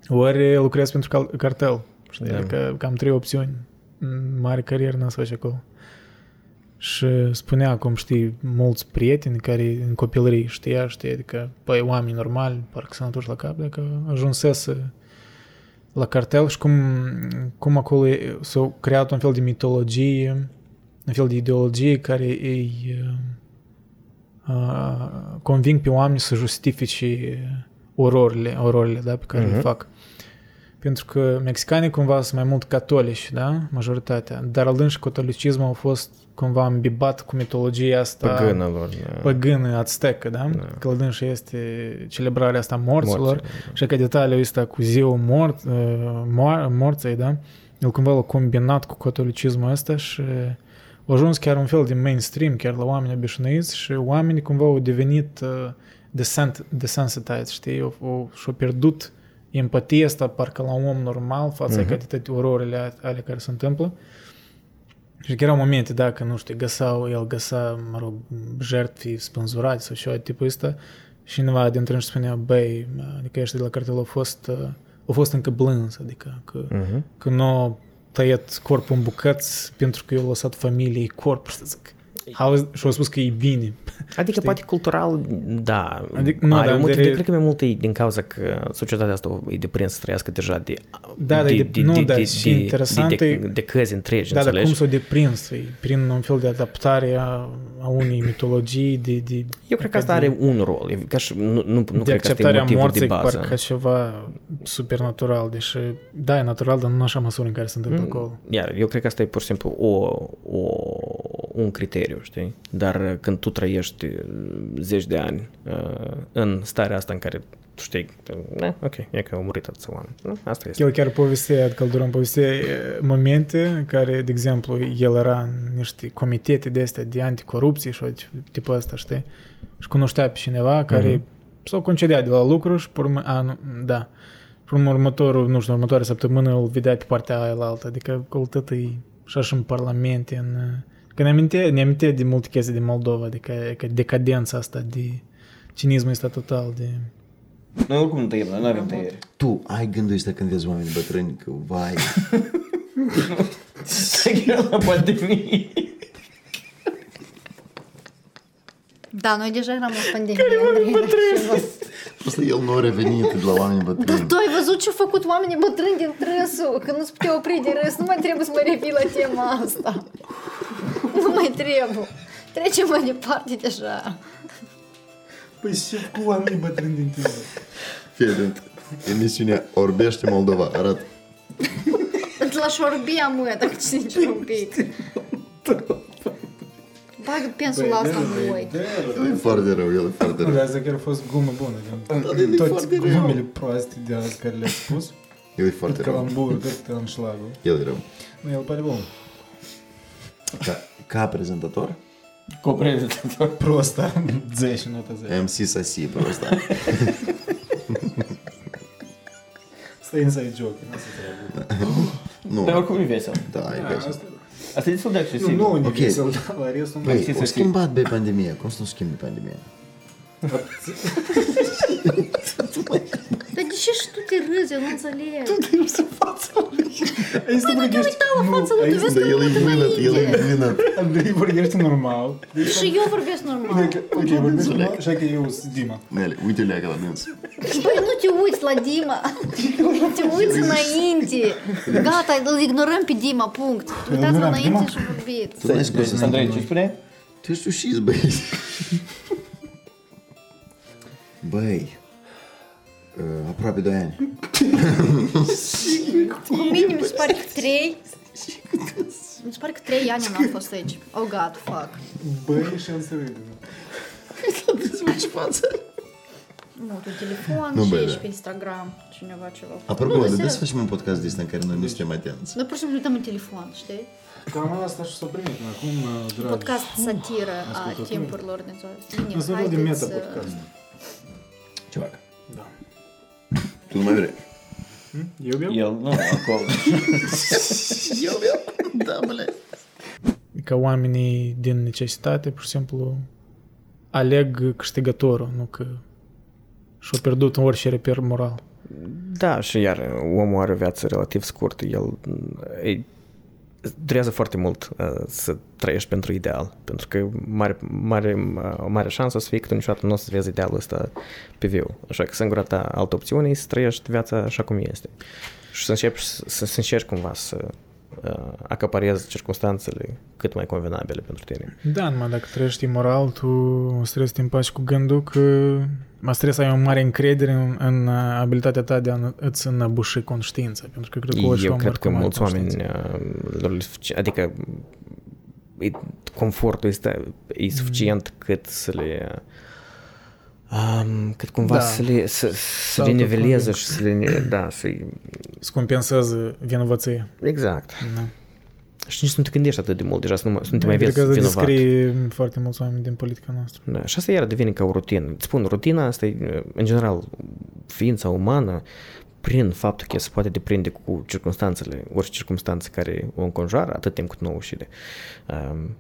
ori lucrezi pentru cartel. Știi, da. Adică cam trei opțiuni. Mare carieră n-ați face acolo. Și spunea acum, știi, mulți prieteni care în copilărie știa, știi, adică, păi, oameni normali, parcă s-au întors la cap, dacă ajunsese la cartel și cum, cum acolo s-au creat un fel de mitologie, un fel de ideologie care îi uh, conving pe oameni să justifice ororile, ororile da, pe care uh-huh. le fac. Pentru că mexicanii cumva sunt mai mult catolici, da? Majoritatea. Dar adânși catolicismul a fost cumva îmbibat cu mitologia asta păgână, lor, da. Păgână aztecă, da? Da. Că adânși este celebrarea asta morților. Morții, da. Și că detaliul ăsta cu zeul mort, uh, morței, da? El cumva l-a combinat cu catolicismul ăsta și a ajuns chiar un fel de mainstream, chiar la oameni obișnuiți și oamenii cumva au devenit uh, desensitized, știi? O, o, și-au pierdut empatia asta parcă la un om normal față uh-huh. de toate ororile ale care se întâmplă. Și chiar au momente, dacă, nu știu, găsau, el găsa, mă rog, jertfi spânzurați sau ceva de tipul ăsta și cineva dintre noi spunea, băi, adică ești de la cartel, au fost, uh, fost încă blâns, adică că, uh-huh. că nu... tăiat corpul în bucăți pentru că eu a lăsat familiei corp, să zic. How, și-au spus că e bine. Adică știi? Poate cultural, da. Adică, nu, are da, multe, de, cred că mai mult e din cauza că societatea asta e deprinsă să trăiască deja de da, de, de, de, nu, de, da, de, de, de, de căzi întregi, da, înțelegi? Da, dar cum s-o deprins? Prin un fel de adaptare a, a unei mitologii de, de... Eu cred că asta de, are un rol. Ca și, nu, nu, nu de acceptarea morții, parcă ceva supernatural. Deși, da, e natural, dar nu așa măsură în care se întâmplă mm, acolo. Iar, eu cred că asta e pur și simplu o... o un criteriu, știi? Dar când tu trăiești zeci de ani uh, în starea asta în care tu știi, na, ok, e că au murit atâția oameni. Na, asta este. El chiar povestea, Căldurăm povestea momente în care, de exemplu, el era în niște comitete de astea de anticorupție și tipul ăsta, știi? Și cunoștea pe cineva care mm-hmm. s-o concedea de la lucru și pur, a, nu, da. Pur următorul, nu știu, următoarea săptămână îl vedea pe partea aia la altă. Adică căutătă-i și așa în parlament, în... Că ne amintea, ne amintea de multe chestii de Moldova, de că, că decadența asta, de cinismul ăsta total, de... Noi oricum nu tăiem, dar nu avem tăiere. Tu ai gândul ăsta când vezi oameni bătrâni, că vai... Stai chiar la pandemie. Da, noi deja eram la pandemie. Care oameni bătrâni? Asta el nu a revenit de la oameni bătrâni. Dar tu ai văzut ce-au făcut oamenii bătrâni din trânsul, că nu-ți putea opri de râs, nu mai trebuie să mă revii la tema asta. Nu mai trebuie. Trecem mai departe deja. Păi ce cu oamenii bătrâni din tine? Fii atent. Emisiunea Orbește Moldova. Arată. Îți lași orbia, măi, dacă ți nici orbit. Bagă pensul la asta în voi. El e foarte rău, el e foarte rău. Vrează că a fost gumă bună. Toți glumele proaste de azi care le-a spus. El e foarte rău. Calamburul, tot anșlagul. El e rău. Nu, el pare bun. Ca, ca prezentator? Ca prezentator prost, zece, nota zece. M C Sassi prost. Stai inside joke, nu se trebuie. Nu. Dar oricum e vesel. Da, e vesel. Asta e destul de accesibil. Nu, nu e vesel, dar la restul nu. Păi, o schimbat de pandemie, cum să nu schimbi de pandemie? Dar de ce și tu te râzi, eu nu înțeleg. Tu te râzi în fața lui. Păi, nu te uita la fața lui, tu vezi că nu te mănâncă. Andrei vorbește normal. Și eu vorbesc normal. Ok, vorbesc normal, așa că eu sunt Dima. Nele, uite leacă la dâns. Păi nu te uiți la Dima. Te uiți înainte. Gata, îl ignorăm pe Dima, punct. Uitați înainte și vorbiți. Andrei, ce spune? Tu ești ușiz, băi. Băi, uh, aproape doi ani. Cu minim, mi se pare că trei. Mi se pare că trei ani n-am fost aici. Oh, God, fuck. Băi, șanse râde. S-a dezvăci fața. Nu, tu telefon nu, și bă, ești da. Pe Instagram, cineva ceva. Apropo, de des facem un podcast de ăsta în care noi nu suntem atenți. Noi pur și simplu uităm în telefon, știi? Cam asta și s-a primit acum, dragi. Podcast satiră a timpurilor din zone. Asta e de meta-podcast. Ceva. Da. Tu nu mai vrei. Eu beau? El nu, acolo. Eu beau? Da, băle. Ca oamenii din necesitate, pur și simplu, aleg câștigătorul, nu că și-au pierdut orice reper moral. Da, și iar omul are o viață relativ scurtă. El e, durează foarte mult uh, să trăiești pentru ideal, pentru că mare, mare, o mare șansă să fie că tu niciodată nu o să vezi idealul ăsta pe viu. Așa că singura ta altă opțiune e să trăiești viața așa cum este și să încerci, să, să încerci cumva să uh, acaparezi circunstanțele cât mai convenabile pentru tine. Da, numai dacă trăiești imoral, tu o să trebuie să te împaci cu gândul că mă trebuie să ai o mare încredere în, în abilitatea ta de a îți înăbuși conștiința. Pentru că cred că orice eu cred că mulți oameni, adică confortul este e suficient mm. cât să le um, cât cumva da. să le să, să le niveleze și să le da, să să compensează vinovăția. Exact. Da. Și nici nu te gândești atât de mult, deja să nu, să nu te mai vezi vinovat. Pentru că descrie foarte mulți oameni din politica noastră. Da, și asta iar devine ca o rutină. Îți spun, rutina asta e, în general, ființa umană, prin faptul că se poate deprinde cu circumstanțele, orice circumstanță care o înconjoară, atât timp cât nu o ușide. Um,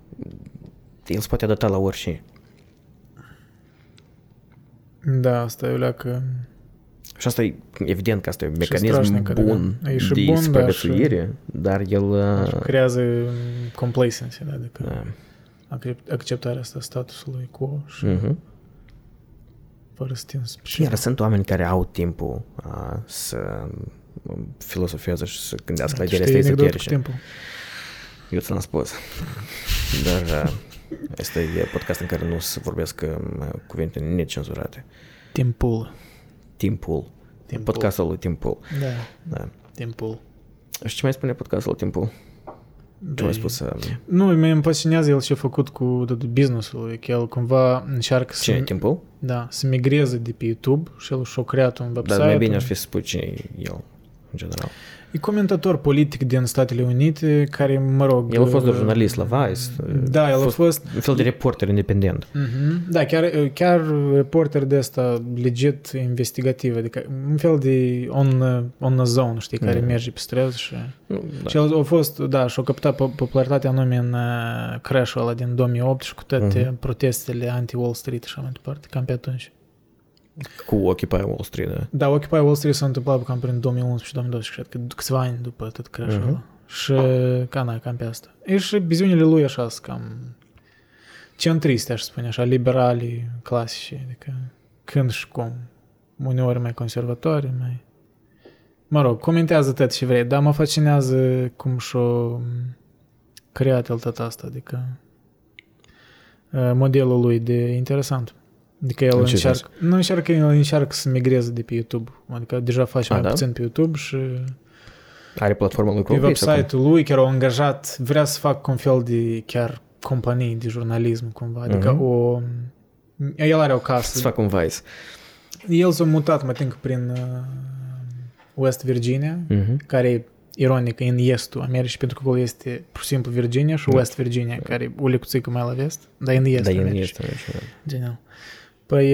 el se poate adapta la orice. Da, asta e o leacă... Și asta e, evident că asta e un mecanism bun de supraviețuire, dar el... Și creează complacency, adică... acceptarea asta statusului quo și uh-huh. fără să te înspășim. Iar sunt oameni care au timpul a, să filosofeze și să gândească la ideile astea ezoterice. Eu ți las poză. Dar asta e podcast în care nu se vorbesc cuvinte necenzurate. Timpul. Timpul. Timpul. Podcastul lui Timpul. Da. Da. Timpul. Și ce mai spune podcastul lui Timpul? Ce mai spus? Uh... Nu, mă impresionează el ce a făcut cu business-ul lui, că el cumva încearcă să... Cine e Timpul? Da, să migreze de pe YouTube și el și-a creat un website. Dar mai bine ar fi să spui cine e el, în general. E comentator politic din Statele Unite, care, mă rog... El a fost doar jurnalist la Vice. Da, el a fost... Un fel de reporter independent. Uh-huh. Da, chiar, chiar reporter de ăsta legit investigativ, adică un fel de on, on the zone, știi, care uh-huh. merge pe străzi și... Da. Și el a fost, da, și-a căptat popularitatea anume în crash-ul ăla din două mii opt și cu toate uh-huh. protestele anti-Wall Street și așa mai departe, cam pe atunci. Cu Occupy Wall Street, da? Da, Occupy Wall Street s-a întâmplat cam prin două mii unsprezece două mii doisprezece, cred că câțiva ani după tot crash-ul uh-huh. și cam, cam pe asta. E și viziunile lui așa, cam centriste, aș spune așa, liberali, clasici, adică când și cum. Uneori mai conservatori, mai... Mă rog, comentează tot ce vrei, dar mă fascinează cum și-o creat el tot asta, adică modelul lui de interesant. Adică el încearcă, nu încearcă, el încearcă să migreze de pe YouTube. Adică deja face mai da? puțin pe YouTube și... Are platforma lui Google? Pe website-ul lui chiar au angajat, vrea să facă un fel de chiar companii de jurnalism cumva. Adică uh-huh. o... El are o casă. Să facă un Vice. El s-a mutat, mă tinc, prin West Virginia, uh-huh. care ironic, în estul Americii, pentru că acolo este pur și simplu Virginia și West Virginia, da. Care o lecuțică mai la vest, dar în estul Americii. Genial. Păi,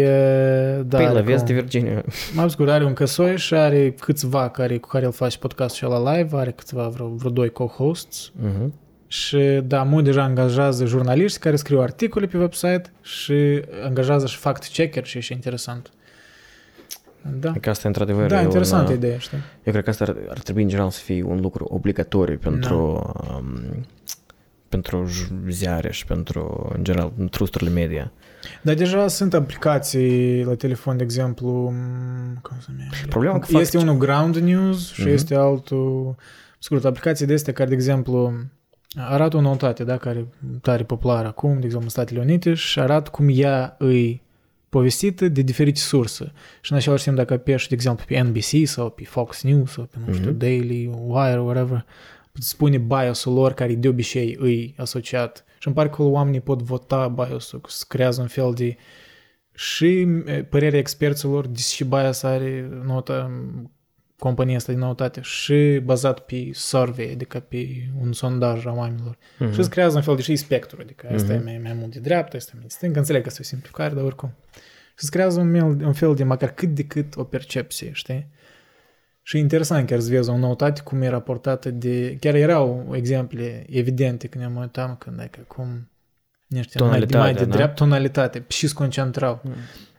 da, păi la vest de Virginia. Mai obscur, are un căsoi și are câțiva care, cu care el face podcastul și la live, are câțiva vreo, vreo doi co-hosts uh-huh. și da, mult deja angajează jurnaliști care scriu articole pe website și angajează și fact-checker și e interesant. Da. Că asta e într-adevăr... Da, interesantă una... idee, știi? Eu cred că asta ar, ar trebui în general să fie un lucru obligatoriu pentru... No. Um, pentru ziare și pentru, în general, trusturile media. Dar deja sunt aplicații la telefon, de exemplu, cum se numește? Este unul Ground News și uh-huh. este altul... Scurt, aplicații de astea care, de exemplu, arată o noutate, da, care e tare populară acum, de exemplu, în Statele Unite, și arată cum ea îi povestită de diferite surse. Și în același timp, dacă apeși, de exemplu, pe N B C sau pe Fox News sau pe, nu știu, uh-huh. Daily Wire, whatever... spune bias-ul lor care de obicei îi asociat. Și îmi pare că oamenii pot vota bias-ul, se creează un fel de și părerea experților, deci și bias are nota compania asta de noutate și bazat pe survey, adică pe un sondaj a oamenilor. Uh-huh. Și se creează un fel de și spectru, adică asta uh-huh. e mai, mai mult de dreapta, asta e mai de stângă, înțeleg că asta e o simplificare, dar oricum. Și se creează un, un fel de măcar cât de cât o percepție, știi? Și interesant chiar să vezi o noutate cum e raportată de... Chiar erau exemple evidente când ne uitam, când dacă cum niște mai de, mai de drept, tonalitate, și se concentrau. Mm.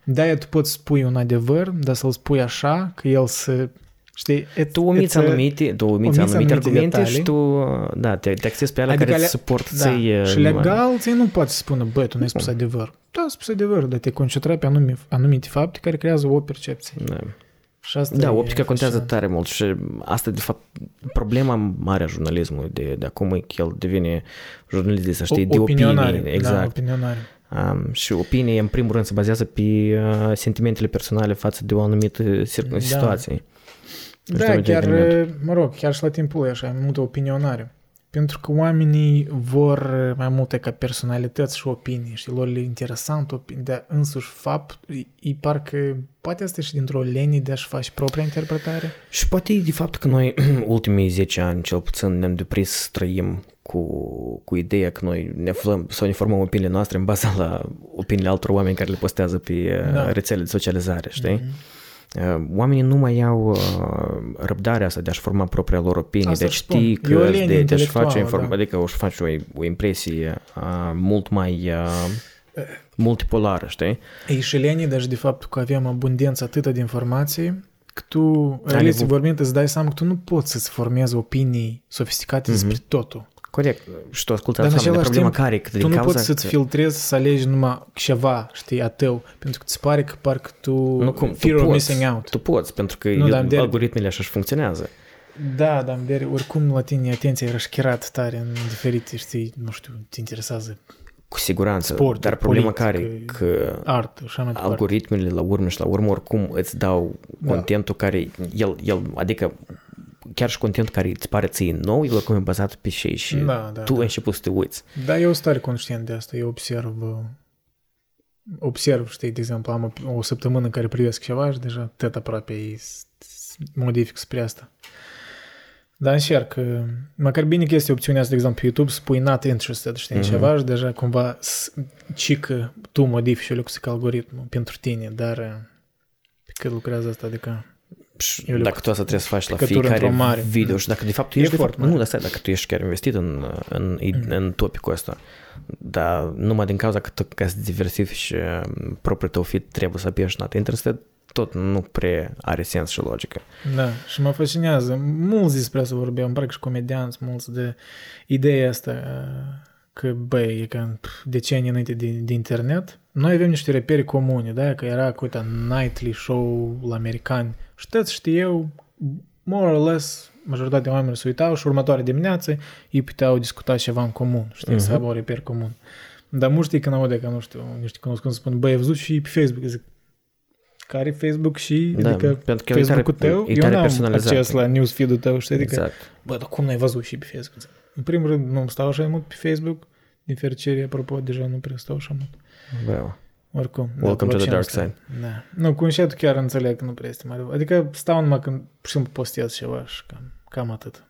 De-aia tu poți spui un adevăr, dar să-l spui așa, că el să... Știi, tu umiți anumite, tu umiți anumite, anumite argumente detalii. Și tu da, te, te accesi pe alea adică care le, îți suport da. Ție... Și legal ție nu poate să spună, băi, tu nu ai spus mm. adevăr. Da, ai spus adevăr, dar te concentrai pe anumite, anumite fapte care creează o percepție. Da. Da, optica contează tare mult și asta de fapt problema mare a jurnalismului de, de acum e că el devine jurnalist de să știi, de opinie, exact. Da, um, și opinia în primul rând se bazează pe uh, sentimentele personale față de o anumită cir- da. situație. Da, da chiar, mă rog, chiar și la timpul e așa, e multă opinionare. Pentru că oamenii vor mai multe ca personalități și opinii, și lor le interesant opinii, dar însuși fapt, îi parcă poate asta și dintr-o lenie de a-și face propria interpretare. Și poate de fapt că noi ultimii zece ani cel puțin ne-am deprins să trăim cu, cu ideea că noi ne aflăm sau ne formăm opiniile noastre în baza la opiniile altor oameni care le postează pe da. Rețelele de socializare, știi? Mm-hmm. Oamenii nu mai au răbdarea asta de a-și forma propria lor opinie, de a ști că de, de a-și face, inform... da. Adică o-și face o, o impresie a, mult mai a, multipolară, știi? Ei și lenii, deci de fapt că avem abundență atâtă de informații, că tu, realistic vorbind, îți dai seama că tu nu poți să-ți formezi opinii sofisticate mm-hmm. despre totul. Corect. Și tu ascultă asta de problema care, cât de cauza. Tu nu poți să-ți filtrezi, să alegi numai ceva, știi, a tău, pentru că ți pare că parcă tu fear of missing out. Tu poți, pentru că algoritmele așa-și funcționează. Da, dar oricum la tine atenția era șchirată tare în diferite, știi, nu știu, te interesează. Cu siguranță, sport, dar problema care că art, algoritmele la urmă și la urmă oricum îți dau da. Contentul care, el, el, adică chiar și contentul care îți pare ție nou, el oricum e bazat pe și și da, da, tu da. Ai început să te uiți. Da, eu sunt tare conștient de asta, eu observ, observ, știi, de exemplu, am o, o săptămână în care privesc ceva și deja tot aproape îi modific spre asta. Dar încerc, măcar bine că este opțiunea asta, de exemplu, pe YouTube, spui not interested, știi, în mm-hmm. ceva și deja cumva ci că tu modifici o lexică algoritmul pentru tine, dar pe cât lucrează asta, adică eu dacă tu asta trebuie să faci la fiecare video și dacă de fapt tu ești, de fapt, nu, dar stai, dacă tu ești chiar investit în, în, mm-hmm. în topicul ăsta, dar numai din cauza că tu, ca să diversifici propriul tău feed, trebuie să apeși not interested, tot nu prea are sens și logică. Da, și mă fascinează. Mulți despre asta vorbeam, îmi pare că și comedianți, mulți de ideea asta că, băi, e ca decenii înainte de, de internet, noi avem niște repere comune, da? Că era cu uita nightly show la americani. Și toți știu, more or less, majoritatea oamenilor se uitau și următoarea dimineață ei puteau discuta ceva în comun, știi, uh-huh. să aibă un reper comun. Dar mulți știi când aude, că nu știu, niște cunosc, când spun, băi, ai văzut și pe Facebook, zic, care Facebook și, da, adică Facebook-ul tău, eu n-am acces la newsfeed-ul tău, știi, adică, exact. Bă, dar cum n-ai văzut și pe Facebook? În primul rând, nu stau așa mult pe Facebook, din fericire, apropo, deja nu prea stau așa mult. Wow. Oricum. Welcome to the dark side. Da. Nu, cu înșetul chiar înțeleg că nu prea este mare. Adică stau numai când, pur și simplu, postez ceva și cam, cam atât.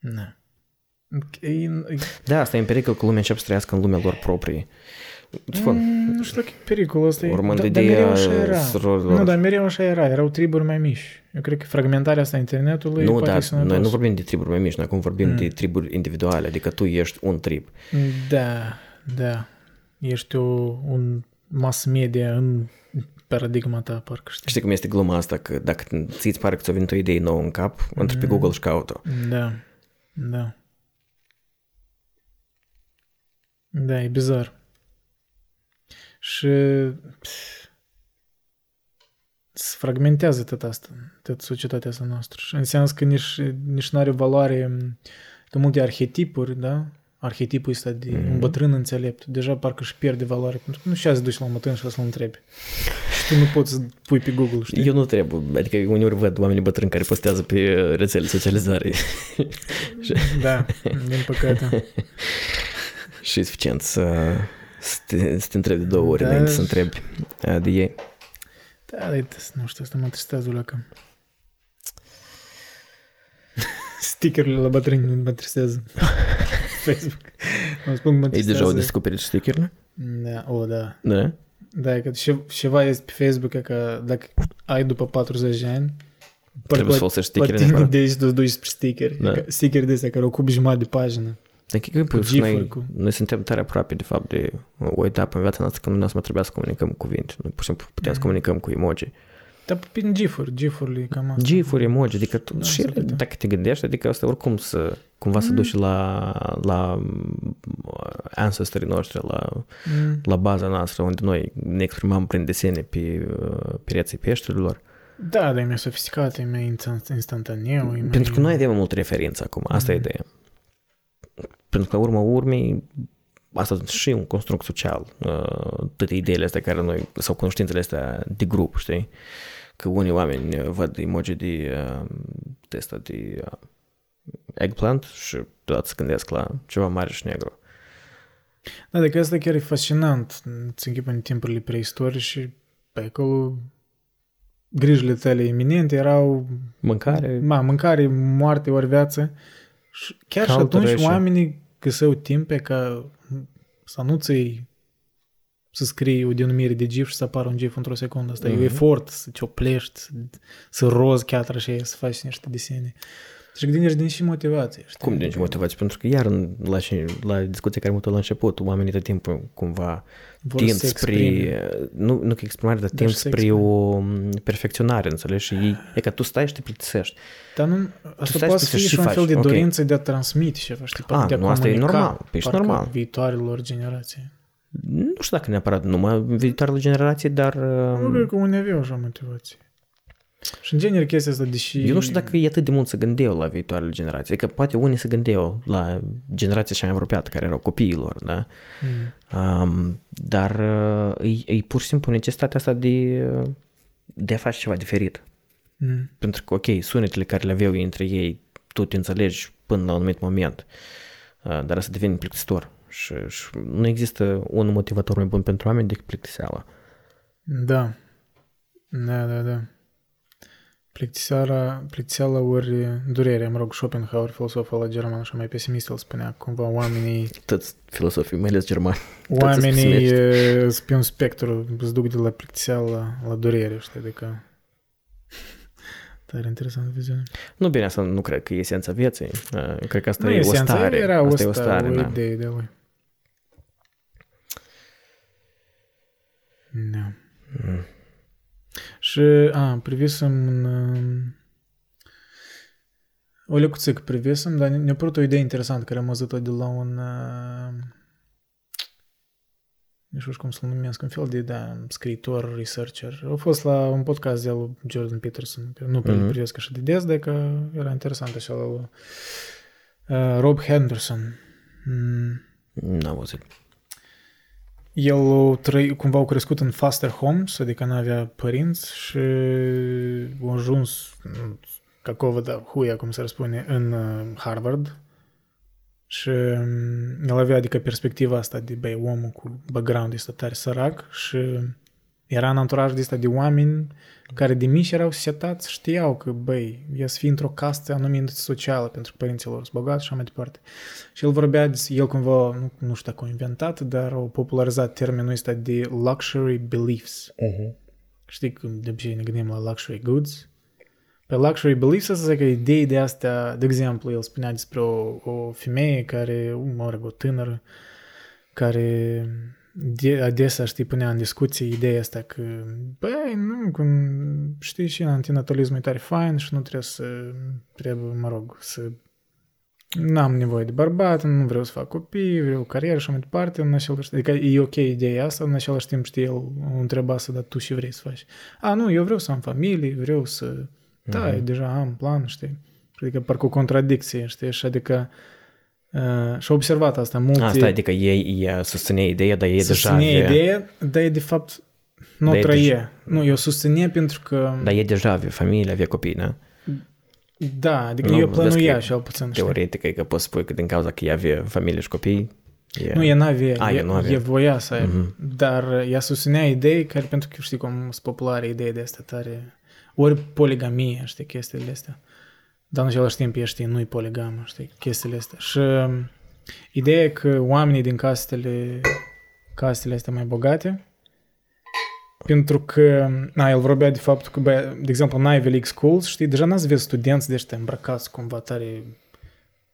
Da. Da, asta e în pericol că lumea începe să trăiască în lumea lor proprie. Mm, nu știu dacă e pericolul ăsta. Urmând da, ideea... Nu, dar mereu așa era. Erau triburi mai mici. Eu cred că fragmentarea asta a internetului... Nu, dar noi nu vorbim de triburi mai mici. Noi acum vorbim mm. de triburi individuale. Adică tu ești un trib. Da, da. Ești o, un mass media în paradigma ta, parcă știi. Știi cum este gluma asta? Că dacă ți-ți pare că ți-o venit o idee nouă în cap, intră pe Google și caută. Da, da. Da, e bizar. Și se fragmentează tot asta, tot societatea asta noastră. Și înseamnă că nici, nici nu are valoare de multe arhetipuri, da? Arhetipul ăsta de mm-hmm. un bătrân înțelept. Deja parcă își pierde valoare. Pentru că nu știa să duci la un bătrân și să-l întrebi. Și tu nu poți să pui pe Google, știi? Eu nu trebuie. Adică uneori văd oamenii bătrâni care postează pe rețele socializare. Da, din păcate. Și e suficient să... Să te întrebi de două ori da, înainte să întrebi de ei. Da, nu știu, asta mă tristează la cam. Stickerurile la bătrâni nu mă tristează. Facebook. Mă spun că mă tristează. Ei deja au descoperit stickerurile? Da, o, da. Da? Da, e că ceva este pe Facebook, că dacă ai după patruzeci de ani, trebuie să folosești stickerurile. La tine gândești să-ți duci spre stickeri. Da. Stickeri de astea care ocupi jumătate de pagină. Că noi, noi suntem tare aproape de fapt de o etapă în viața noastră când nu o să mai trebuia să comunicăm cu cuvinte. Noi pur și simplu putem mm. să comunicăm cu emoji. Dar prin gif-uri, gif-urile cam asta. Gif-uri, emoji, adică tu, da, și da. Dacă te gândești, adică asta oricum să, cumva mm. să duci la, la ancestrii noștri, la, mm. la baza noastră unde noi ne exprimam prin desene pe, pe reții peșterilor. Da, dar e mai sofisticat, e mai instantaneu. E mai... Pentru că noi avem multe referințe acum, asta mm. e ideea. Pentru că la urma urmei asta e și un construct social, toate ideile astea care noi, sau cunoștințele astea de grup, știi? Că unii oameni văd emoji de testa de eggplant și toată se gândesc la ceva mare și negru. Da, de că asta chiar e fascinant. Îți închipă în timpurile preistorice și pe acolo grijile tale iminente erau mâncare, ma, mâncare, moarte ori viață. Și chiar Caută și atunci reșe. Oamenii găseau timp pe ca să nu ți-i să scrii o denumire de gif și să apară un gif într-o secundă. Asta uh-huh. e un efort să te oplești, să, să rozi chiatra și să faci niște desene. Și gândești din ce motivație. Știi? Cum din ce motivație? Pentru că iar la, la discuția care mă la început, oamenii tot timpul cumva vor tind spre, nu, nu că exprimare, dar, dar tind spre o perfecționare, înțelegi? Și ei, e că tu stai și te plictisești. Dar nu, asta poate să fie și un faci. fel de dorință okay. de a transmite ceva, știi? A, de a nu, asta e normal. Ești normal. Viitoarelor generații. Nu știu dacă neapărat numai viitoarele generații, dar... Nu, cred că unii aveau așa motivație. Și în genere chestia asta, deși... Eu nu știu dacă e atât de mult să gândeau la viitoarele generații, că poate unii se gândeau la generația cea mai apropiată, care erau copiilor, da? Mm. Um, dar e, e pur și simplu necesitatea asta de, de a face ceva diferit. Mm. Pentru că, ok, sunetele care le aveau între ei, tu te înțelegi până la un anumit moment, uh, dar asta devine plictisitor. Și, și nu există un motivator mai bun pentru oameni decât plictiseala. Da. Da, da, da. Plictiseala, plictiseala ori durerea, mă rog, Schopenhauer, filosoful ăla german, așa mai pesimist, îl spunea, cumva oamenii... Toți filosofii, mai ales germani. Oamenii pe un spectru, îți duc de la plictiseala la durere, știi, adică... Tare interesant viziune. Nu, bine, asta nu cred că e esența vieții, cred că asta nu e o stare. Era asta asta e o stare, o idee de voi. Da. Mm. Și, a, privisem în, o lecuțic privisem, dar ne-a părut o idee interesantă care am auzit-o de la un, nu știu cum să-l numesc, un fel de, da, scriitor, researcher. A fost la un podcast de lui Jordan Peterson, că nu uh-huh. privesc așa de des, dar că era interesant așa la lui uh, Rob Henderson. Mm. N-am auzit. El trăi, cumva a crescut în foster homes, adică n-avea părinți și a ajuns ca covăda huia, cum se spune, în Harvard și el avea, adică, perspectiva asta de, băi, omul cu background este tare sărac și era în anturaj de asta de oameni care de mici erau setați, știau că, băi, ia să fii într-o castă anumită socială pentru că părinții lor sunt bogați și așa mai departe. Și el vorbea, el cumva, nu, nu știu dacă a inventat, dar au popularizat termenul ăsta de luxury beliefs. Uh-huh. Știi că de obicei ne gândim la luxury goods. Pe luxury beliefs asta că idei de astea, de exemplu, el spunea despre o, o femeie care, mă rog, o tânără, care... De, adesea, știi, punea în discuție ideea asta că, băi, nu, cum, știi, și antinatalismul e tare fain și nu trebuie să, trebuie, mă rog, să n-am nevoie de bărbat, nu vreau să fac copii, vreau carieră și mai departe, în același timp, adică e ok ideea asta, în același timp, știi, el o întreba să, dar tu și vrei să faci? A, nu, eu vreau să am familie, vreau să, mm-hmm. da, deja am plan, știi, adică parcă o contradicție, știi, și adică Uh, și-a observat asta mulți... Asta, adică ei, ei susține ideea, dar ei susține deja... Susține ideea, dar ei de fapt nu trăie. Deja... Nu, eu susține pentru că... Dar ei deja avea familie, avea copii, da? Da, adică nu, eu plănuia și-al puțin. Teoretic, e că poți spui că din cauza că ea avea familie și copii... E... Nu, ea n-avea, A, ea, ea, ea voia să aibă. Mm-hmm. Dar ea susținea idei care, pentru că știi cum sunt populare idei de astea tare... Ori poligamie, știi, chestiile astea. Dar în același timp, ea, știi, nu-i poligamă, știi, chestiile astea. Și ideea că oamenii din castele, castele astea mai bogate, pentru că, na, el vorbea de faptul că, bă, de exemplu, în Ivy League Schools, știi, deja n-ați vezi studenți de ăștia îmbrăcați cumva tare,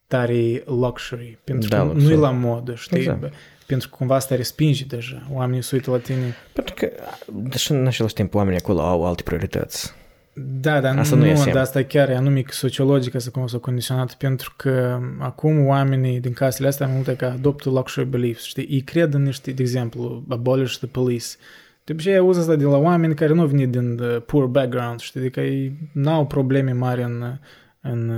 tare luxury, pentru da, că nu-i la modă, știi, exact. Bă, pentru că cumva asta respinge deja, oamenii se uită la tine. Pentru că, deși în același timp, oamenii acolo au alte priorități. Da, dar asta nu, nu dar asta chiar e anume sociologică să cum s-a condiționat, pentru că acum oamenii din casele astea mai multe ca adoptă luxury beliefs, știi, ei cred în niște, de exemplu, abolish the police. De obicei auzi asta de la oameni care nu vin din poor background, știi, adică ei n-au probleme mari în, în,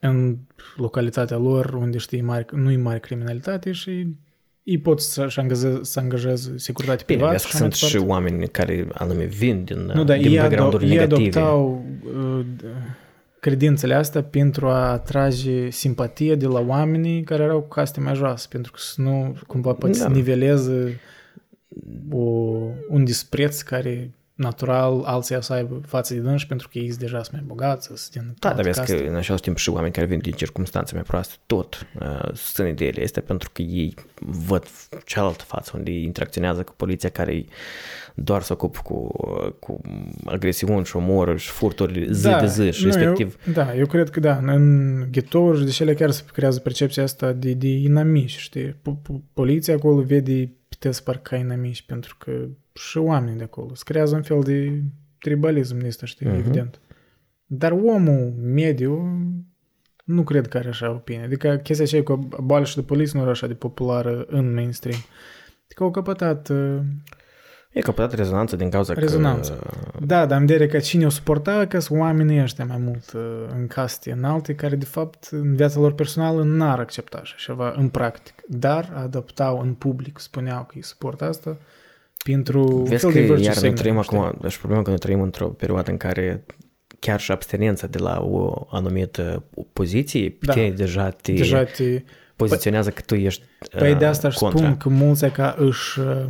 în localitatea lor, unde, știi, mari, nu-i mari criminalitate și... Ei pot să-și angajeze, să angajeze securitate bine, privată. Bine, sunt și oameni care anume vin din, nu, din background-uri ado- negative. Ei adoptau uh, credințele astea pentru a atrage simpatie de la oamenii care erau cu caste mai joase, pentru că să nu cumva poate da. Să niveleze o, un dispreț care natural alții o să aibă față de dânși pentru că ei sunt deja mai bogați. Da, dar vezi că în același timp și oameni care vin din circumstanțe mai proaste tot uh, susțin ideile astea pentru că ei văd cealaltă față unde interacționează cu poliția care doar se ocupă cu, cu agresiuni și omoră și furturi zi da, de zi și nu, respectiv. Eu, da, eu cred că da, în ghetouri și de cele chiar se creează percepția asta de, de inamici, știi? Poliția acolo vede pitesc parcă ca inamici pentru că și oamenii de acolo. Se creează un fel de tribalism din ăsta, știi, uh-huh. evident. Dar omul mediu nu cred că are așa opinie. Adică chestia aceea cu boală și de poliție nu era așa de populară în mainstream. Adică au căpătat... E căpătat rezonanță din cauza rezonanță. Că... Rezonanță. Da, dar am de că cine o suporta că sunt oamenii ăștia mai mult în caste înalte care, de fapt, în viața lor personală n-ar accepta așa ceva în practic. Dar adaptau în public, spuneau că îi suportă asta. Pentru vezi că iar noi trăim acum, și problema că noi trăim într-o perioadă în care chiar și abstinența de la o anumită poziție, pe da. tine deja te, deja te... poziționează că tu ești contra. Păi uh, de asta aș contra. spun că mulți ca își uh,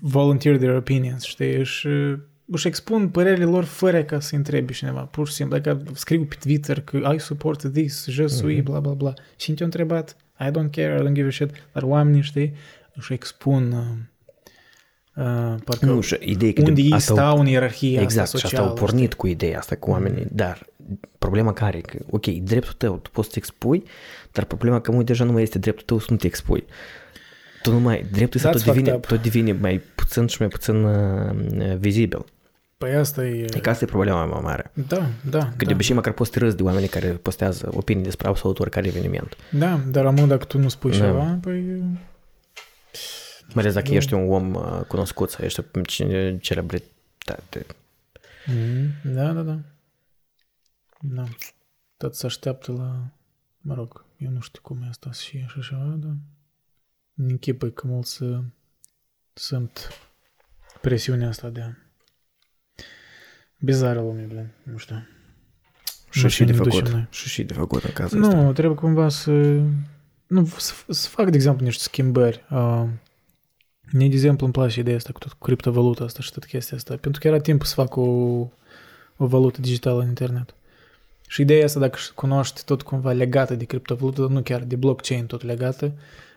volunteer their opinions, știi, își, uh, își expun părerile lor fără ca să întrebi cineva, pur și simplu. Dacă scriu pe Twitter că I support this, je suis, mm-hmm. bla bla bla, și te-a întrebat, I don't care, I don't give a shit, dar oamenii, știi, își expun... Uh, Uh, parcă nu, idei că unde ei stau în ierarhia exact, asta socială. Exact, și asta au pornit știi? Cu ideea asta cu oamenii, dar problema care e că, ok, dreptul tău, tu poți să te expui, dar problema că mult deja nu mai este dreptul tău să nu te expui. Tu nu mai, dreptul ăsta tot devine, tot devine mai puțin și mai puțin uh, vizibil. Păi asta e... E că asta e problema mai mare. Da, da. Că da. de obicei măcar poți să te râzi de oamenii care postează opinii despre absolut oricare eveniment. Da, dar amând dacă tu nu spui da. ceva, păi... Mai ales dacă ești un om cunoscut sau ești o celebritate. Da, da, da. Da. Tot se așteaptă la... Mă rog, eu nu știu cum e asta și așa ceva, dar... Închipui că mulți sunt presiunea asta de... Bizară lumea, bine, nu știu. Și și de făcut. Și și de făcut în cazul ăsta. Nu, trebuie cumva să... Nu, să, să fac, de exemplu, niște schimbări. Uh, de exemplu, îmi place ideea asta cu tot criptovaluta asta și tot chestia asta, pentru că era timp să fac o, o valută digitală în internet. Și ideea asta, dacă cunoști tot cumva legată de criptovalută, nu chiar de blockchain, tot legată, N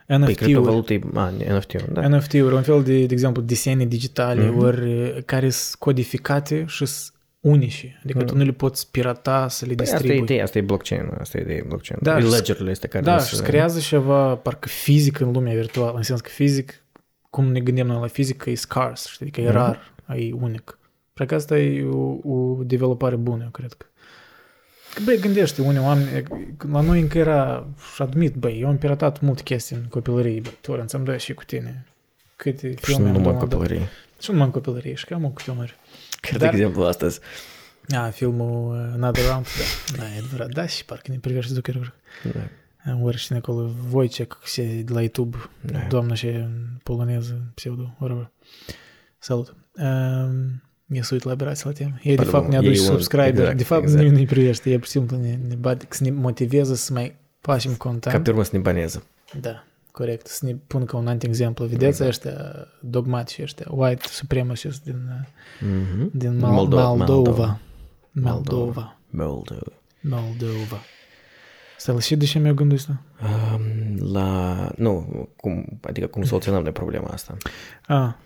F T-uri. Păi, criptovalută, a, N F T-uri, da. N F T-uri, un fel de, de exemplu, desene digitale, mm-hmm. ori care sunt codificate și unici, adică mm. tu nu le poți pirata să le păi distribui. Asta e ideea, asta e blockchain, asta e ideea blockchain. Da, e ledger-urile astea care... Da, și se... creează ceva parcă fizic în lumea virtuală, în sens că fizic, cum ne gândim noi la fizic, că e scarce, știi, că e mm-hmm. rar, e unic. Păi că asta e o, o developare bună, eu cred că. Că, băi, gândește, unii oameni, la noi încă era, și admit, băi, eu am piratat multe chestii în copilărie, băi, tu ori îmi dai și cu tine câte filme am doamnat. Și nu numai în copilărie. Și nu numai în copilărie, și cam o câte omări. Chiar de exemplu astăzi. A, filmul Another Round, da, da, e adevărat, da, și parcă ne privește Zuckerberg. Da. Oricine acolo, Wojciech, de la YouTube, da. Doamna și poloneză, pseudo, whatever. Salut. Um, e să uit la aberații la teme. E de fapt ne aduce subscriber, exact, de fapt exact. Nu ne privește, e pur și simplu ne, ne, bat, să ne motivează să mai facem content. Ca pe urmă să ne baneze. Da. Corect, să ne pun ca un anti-exemplu. Vedeți ăștia dogmatici, ăștia white supremacists din, mm-hmm. din Mal- Moldova. Moldova. Moldova. Moldova. Moldova. Stai, și de ce mi-au gândit asta? Um, la... Nu, cum, adică cum soluționăm de problema asta? A,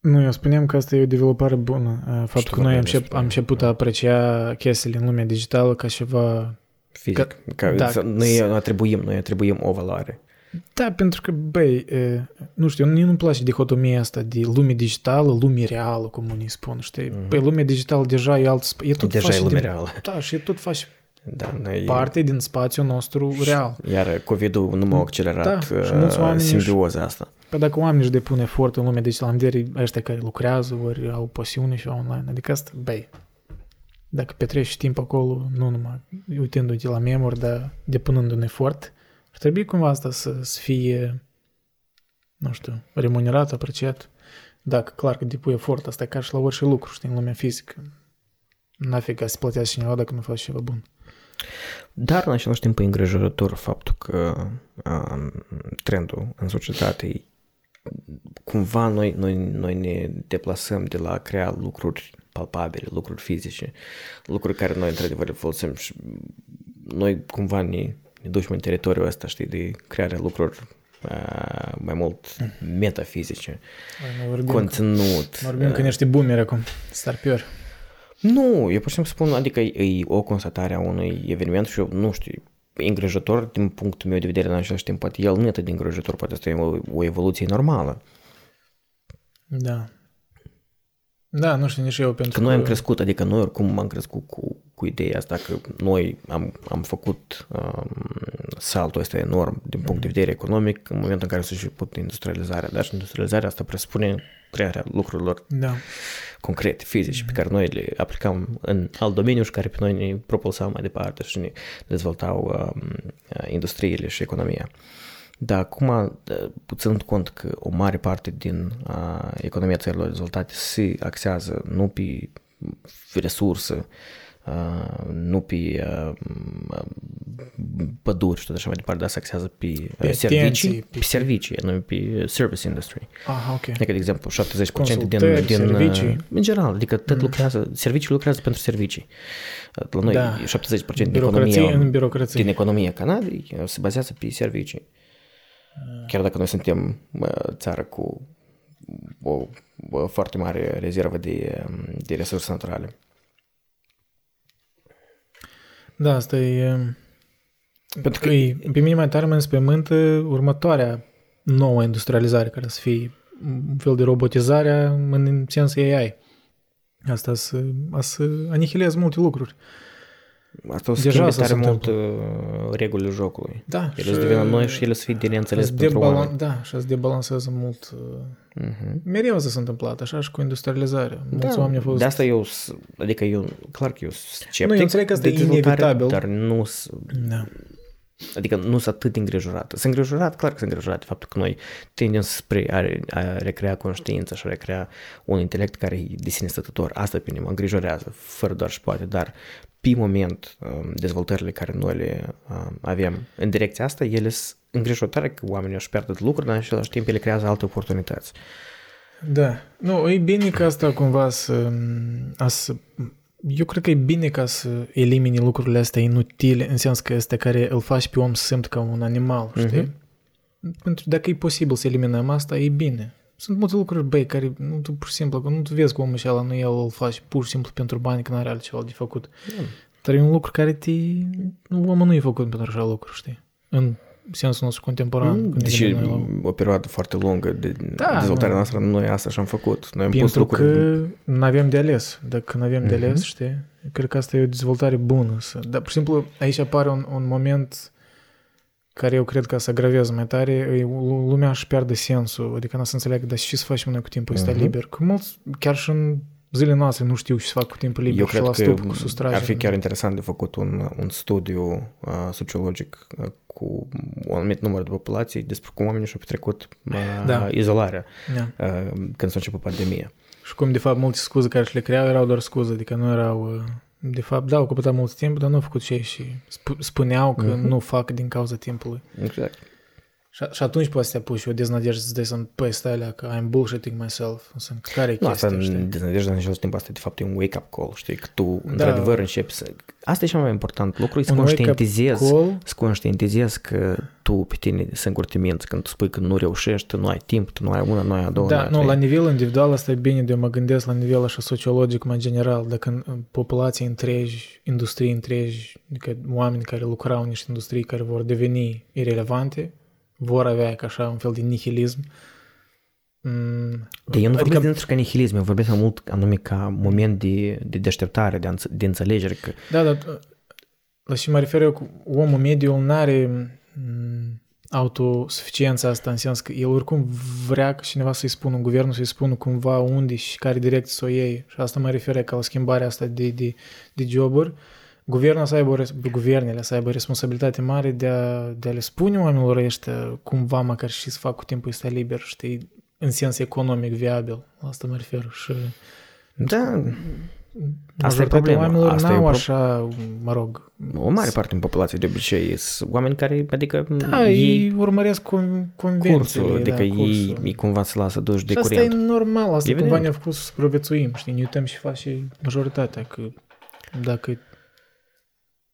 nu, eu spuneam că asta e o developare bună. Faptul știu că noi am șep, am șeput a aprecia chestiile în lumea digitală ca ceva... Fizic. Ca, ca, da, noi atribuim, noi atribuim o valoare. Da, pentru că, băi, nu știu, mie nu-mi place dihotomia asta de lume digitală, lume reală, cum unii spun, știi? Mm-hmm. Păi lumea digitală deja e alt... E tot deja e lumea din, reală. Da, și tot faci da, parte e... din spațiul nostru real. Iar COVID-ul nu m-a accelerat da, simbioza asta. Păi dacă oamenii își depun efort în lumea digitală, am de ăștia care lucrează, ori au pasiune și online, adică asta, băi, dacă petreci timp acolo, nu numai uitându-te la memori, dar depunând un efort... Ar trebui cumva asta să, să fie, nu știu, remunerat, apreciat. Dacă clar că depui efort, asta e ca și la orice lucru, știi, în lumea fizică. N-ar fi ca să plătească cineva dacă nu faci ceva bun. Dar, în același timp, e îngrijorător faptul că um, trendul în societate e cumva noi, noi, noi ne deplasăm de la a crea lucruri palpabile, lucruri fizice, lucruri care noi într-adevăr le folosim și noi cumva ne, ne ducem în teritoriul ăsta, știi, de crearea lucruri uh, mai mult metafizice, vorbim, conținut. Vorbim că niște boomeri acum, starpiori. Nu, eu pur și simplu spun, adică e o constatare a unui eveniment și eu nu știu, îngrijător din punctul meu de vedere în același timp, poate el nu e atât de îngrijător, poate asta e o, o evoluție normală. Da. Da, nu știu nici eu pentru că... noi am crescut, adică noi oricum am crescut cu, cu ideea asta că noi am, am făcut um, saltul ăsta enorm din punct de vedere economic în momentul în care s-a început industrializarea, dar și industrializarea asta presupune crearea lucrurilor da. concrete, fizice, mm-hmm. pe care noi le aplicam în alt domeniu și care pe noi ne propulsau mai departe și ne dezvoltau um, industriile și economia. Dar acum, ținând cont că o mare parte din a, economia țărilor dezvoltate se axează nu pe resursă, a, nu pe a, a, păduri și tot așa mai departe, dar se axează pe, pe servicii, tenții, pe, pe servicii, nu pe service industry. Aha, ok. Adică, de exemplu, șaptezeci la sută din, din servicii. În general, adică tot mm. lucrează, serviciile lucrează pentru servicii. La noi da. șaptezeci la sută din economia, din economia Canadei se bazează pe servicii. Chiar dacă noi suntem țară cu o, o foarte mare rezervă de, de resurse naturale. Da, asta e... Pentru că e, pe mine mai tare mă înspăimântă următoarea nouă industrializare, care să fie un fel de robotizare în sens A I. Asta să, să anihileze multe lucruri. Asta o schimbi tare mult regulile jocului. Da, ele se devină noi și ele să fie de neînțeles pentru oameni. Da, și să debalansează mult. Uh-huh. Mereu asta s-a întâmplat, așa și cu industrializarea. Mulți da, oameni au fost... De asta eu, adică eu, clar că eu sceptic. Nu, eu înțeleg că asta de e inevitabil. Dar nu da. Adică nu sunt atât de îngrijorat. Sunt îngrijorat, clar că sunt îngrijorat de faptul că noi tindem spre a, re, a recrea conștiința și a recrea un intelect care e de sine stătător. Asta pe mine mă îngrijorează, fără doar și poate, dar pe moment dezvoltările care noi le avem în direcția asta, ele sunt îngrijorătoare că oamenii își pierd lucruri, dar în același timp ele creează alte oportunități. Da. Nu, e bine ca asta cumva să... să eu cred că e bine ca să elimini lucrurile astea inutile, în sens că astea care îl faci pe om să simt ca un animal, știi? Uh-huh. Dacă e posibil să eliminăm asta, e bine. Sunt multe lucruri, băi, care nu tu pur și simplu, că nu tu vezi că omul ăla nu el îl faci pur și simplu pentru bani, că n-are altceva de făcut. Mm. Dar e un lucru care te... omul nu e făcut pentru așa lucruri, știi? În sensul nostru contemporan. Mm. Deci o perioadă foarte lungă de da, dezvoltarea noastră, noi asta și-am făcut. Noi am pus lucruri... Pentru că n-avem de ales. Dacă n-avem mm-hmm. de ales, știi? Cred că asta e o dezvoltare bună. Să... Dar, pur și simplu, aici apare un, un moment... care eu cred că să agravează mai tare, lumea își pierde sensul, adică n-a să înțeleagă, dar și să facem noi cu timpul ăsta uh-huh. liber, că mulți, chiar și în zilele noastre, nu știu ce să fac cu timpul liber. Eu și la stup, cu sustragere. Ar fi chiar interesant de făcut un, un studiu uh, sociologic uh, cu un anumit număr de populații despre cum oamenii și-au petrecut uh, da. izolarea da. Uh, când s-a început pandemia. Și cum, de fapt, multe scuze care și le creau erau doar scuze, adică nu erau... Uh, de fapt, da, au căpătat mult timp, dar nu au făcut ce și spuneau că mm-hmm. nu fac din cauza timpului. Exact. Și, și atunci poate să te apuci o deznădejde să-ți dai să-mi păi stai alea că I'm bullshitting myself. Sunt care no, chestia, asta, știi? Deznădejdea în același timp, asta de fapt e un wake-up call, știi? Că tu, da. într-adevăr, începi să... Asta e cel mai important lucru, e să conștientizezi, să conștientizezi că tu pe tine singur te minți când tu spui că nu reușești, tu nu ai timp, tu nu ai una, nu ai a doua. Da, nu, la nivel individual asta e bine, de eu mă gândesc la nivel așa sociologic mai general, dacă populații întregi, industrii întregi, adică oameni care lucrau în niște industrii care vor deveni irelevante, vor avea ca așa un fel de nihilism. Mm, de eu nu adică... vorbesc dintre ca nihilism, eu vorbesc mai mult anume ca moment de, de deșteptare, de, înț- de înțelegere. Că... Da, dar la și mă refer eu cu omul mediu, el n-are autosuficiența asta, în sens că el oricum vrea ca cineva să-i spună, guvernul să-i spună cumva unde și care direcție să o iei. Și asta mă refer ca la schimbarea asta de, de, de joburi. Guvernul să aibă, guvernele să aibă responsabilitate mare de a, de a le spune oamenilor ăștia cumva măcar și să fac cu timpul ăsta liber, știi, în sens economic viabil. Asta mă refer și... Da. Asta e problema. Oamenilor asta n-au e pro... așa, mă rog... O mare parte din populație de obicei sunt oameni care, adică... Da, ei urmăresc convențiile. Cursul, adică da, ei, ei cumva se lasă duși de curent. Și asta e normal, asta evident. Cumva ne-a făcut să supraviețuim, știi, ne uităm și face majoritatea, că dacă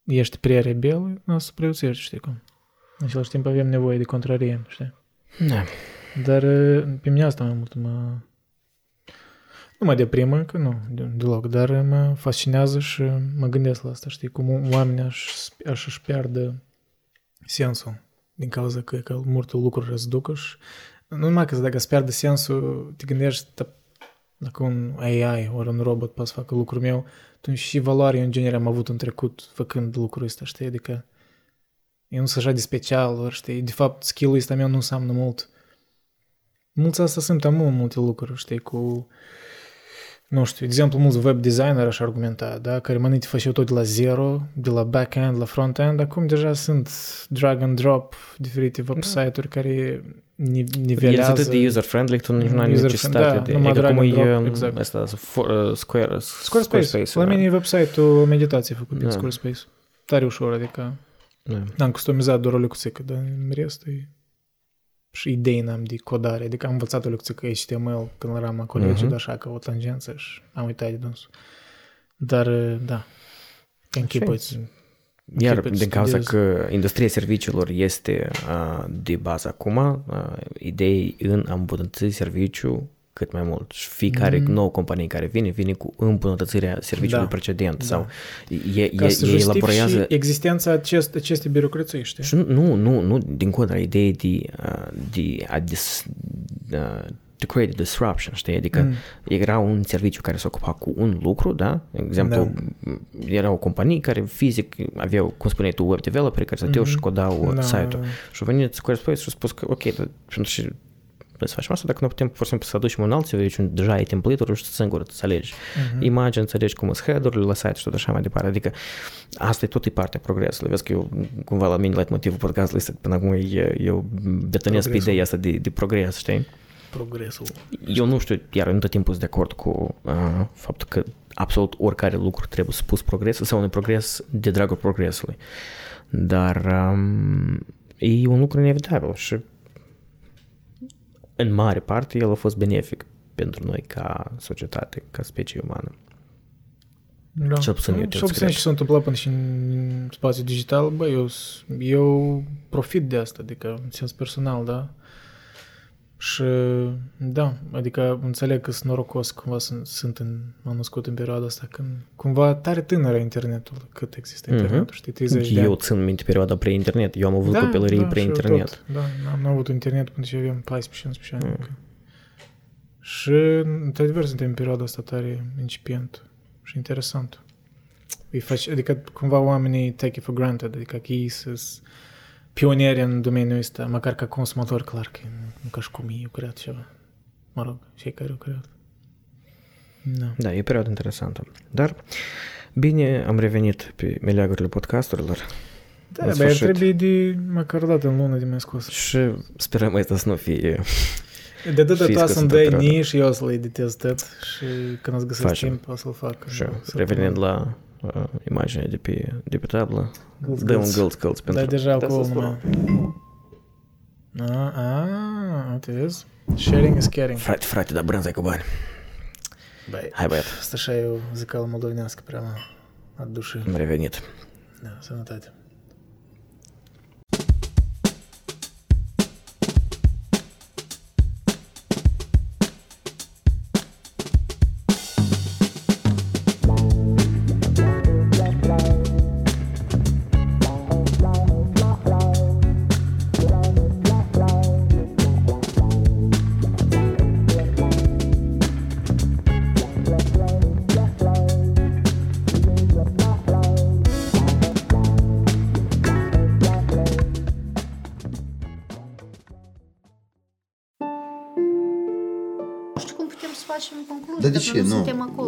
ești prea rebel, o să supraviețuiești, știi cum. În același timp avem nevoie de contrarie, știi? Da. Dar pe mine asta mai mult mă... Nu mă deprimă, că nu, deloc, dar mă fascinează și mă gândesc la asta, știi, cum oamenii așa își pierdă sensul din cauza că, că multe lucruri răzducă și nu numai că dacă îți pierdă sensul, te gândești dacă un A I ori un robot poate să facă lucrul meu, atunci și valoarea în genere am avut în trecut făcând lucrul ăsta, știi, adică eu nu sunt așa de special, ori, știi, de fapt skill-ul ăsta meu nu înseamnă mult. Mulți asta sunt amul multe lucruri, știi, cu... Nu știu, de exemplu, mulți web designer aș argumenta, da, care mănânci făceau tot de la zero, de la back-end la front-end, acum deja sunt drag and drop diferite website-uri care nivelează... El atât de user-friendly, tu nu ai necesitate. Da, numai drag and drop, exact. Asta, Squarespace. La mine e website-ul meditației făcut prin Squarespace. Tare ușor, adică am customizat doar o lecuțică, dar în rest e... și idei n-am de codare, adică am învățat o lecție că H T M L când eram la colegiu, uh-huh. așa că o tangență și am uitat de dânsul. Dar, da, închipuiți. Iar din studiez. Cauza că industria serviciilor este a, de bază acum, a, idei în a îmbunătăți serviciul cât mai mult. Și fiecare mm. nouă companie care vine, vine cu îmbunătățirea serviciului da, precedent. Da. Sau e, e, ca să elaborează... existența acest, acestei birocrații, știi? Și nu, nu, nu, din contra, ideea de, de, de, to create a disruption, știi? Adică mm. era un serviciu care se ocupa cu un lucru, da? De exemplu, da. Erau companii care fizic aveau, cum spuneai tu, web developeri care stăteau mm. și codau da. Site-ul. Și au venit Squarespace și au spus că, ok, pentru și să facem asta, dacă nu putem, pur și simplu, să aducem un alt serviciu, deja e template-ul și singur să alegi uh-huh. imagine, înțelegi cum sunt header-urile la site și tot așa mai departe. Adică asta e tot e partea progresului. Vezi că eu, cumva, la mine, la motivul podcastului ăsta, până acum eu, eu detonez pe ideea asta de, de progres, știi? Progresul. Eu nu știu, iar în tot timpul sunt de acord cu uh, faptul că absolut oricare lucru trebuie să pus progres sau un progres de dragul progresului. Dar um, e un lucru inevitabil și în mare parte, el a fost benefic pentru noi ca societate, ca specie umană. Da. Cel puțin eu te-o scrie. Și s-a întâmplat până și în spațiu digital, bă, eu, eu profit de asta, adică în sens personal, da? Și, da, adică înțeleg că sunt norocos cumva sunt, sunt în, m-am născut în perioada asta când cumva tare tânără internetul, cât există internetul, mm-hmm. știi, treizeci de ani. Eu țin minte perioada pre-internet, eu am avut da, copilărie da, pre-internet. Tot, da, am avut internet până și aveam paisprezece cincisprezece ani. Mm. Și, într-adevăr, suntem în perioada asta tare incipient și interesant. Adică, cumva, oamenii take it for granted, adică că ei sunt pionieri în domeniul ăsta, măcar ca consumator, clar că nu ca și cum ei au creat ceva. Mă rog, cei care au creat. No. Da, e o perioadă interesantă. Dar, bine, am revenit pe meleagurile podcasturilor. Da, bă, trebuie de măcar o dată în lună de mai scos. Și sperăm asta să nu fie... De data ta să-mi dai nii și eu o să-l editez tot și când îți găsesc timp o să-l fac. Și revenind la... imaginea de pe, de pe tablă. Dă un gălț-călț pentru... Dar deja acolo numai. A, a, uite, sharing is caring. Frate, frate, dar brânză-i cu bani. Băi, hai băiat. Asta așa e o zicală moldovenească, prea mă, at dușii. Am revenit. Da, sănătate.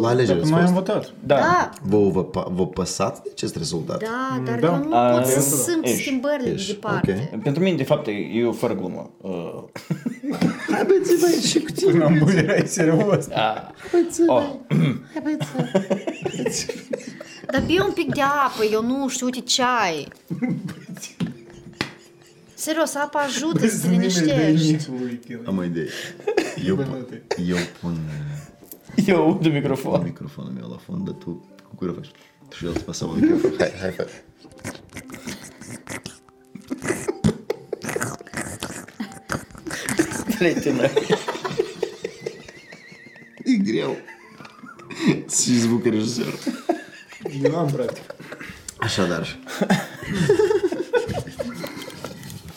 La alegeri ați fost. Votat. Da. Da. Vă, vă păsați de acest rezultat? Da, dar da. Nu pot să simt schimbările de departe. Okay. Pentru mine, de fapt, eu fără glumă. Uh... Hai băieți, băieți, și cu tine. Până am bun, erai serios. Hai băieți, băieți. Dar bea un pic de apă, eu nu știu, uite, ceai. Serios, apa ajută să te liniștești. Am o idee. Eu pun... Eu udu microfon. Pun microfonul meu la fond, dar tu cu cura faci. Tu și el îți pasă un microfon. Hai, hai, hai. Retina. E greu. Și zbuc regizor. Eu am, brate. Așadar.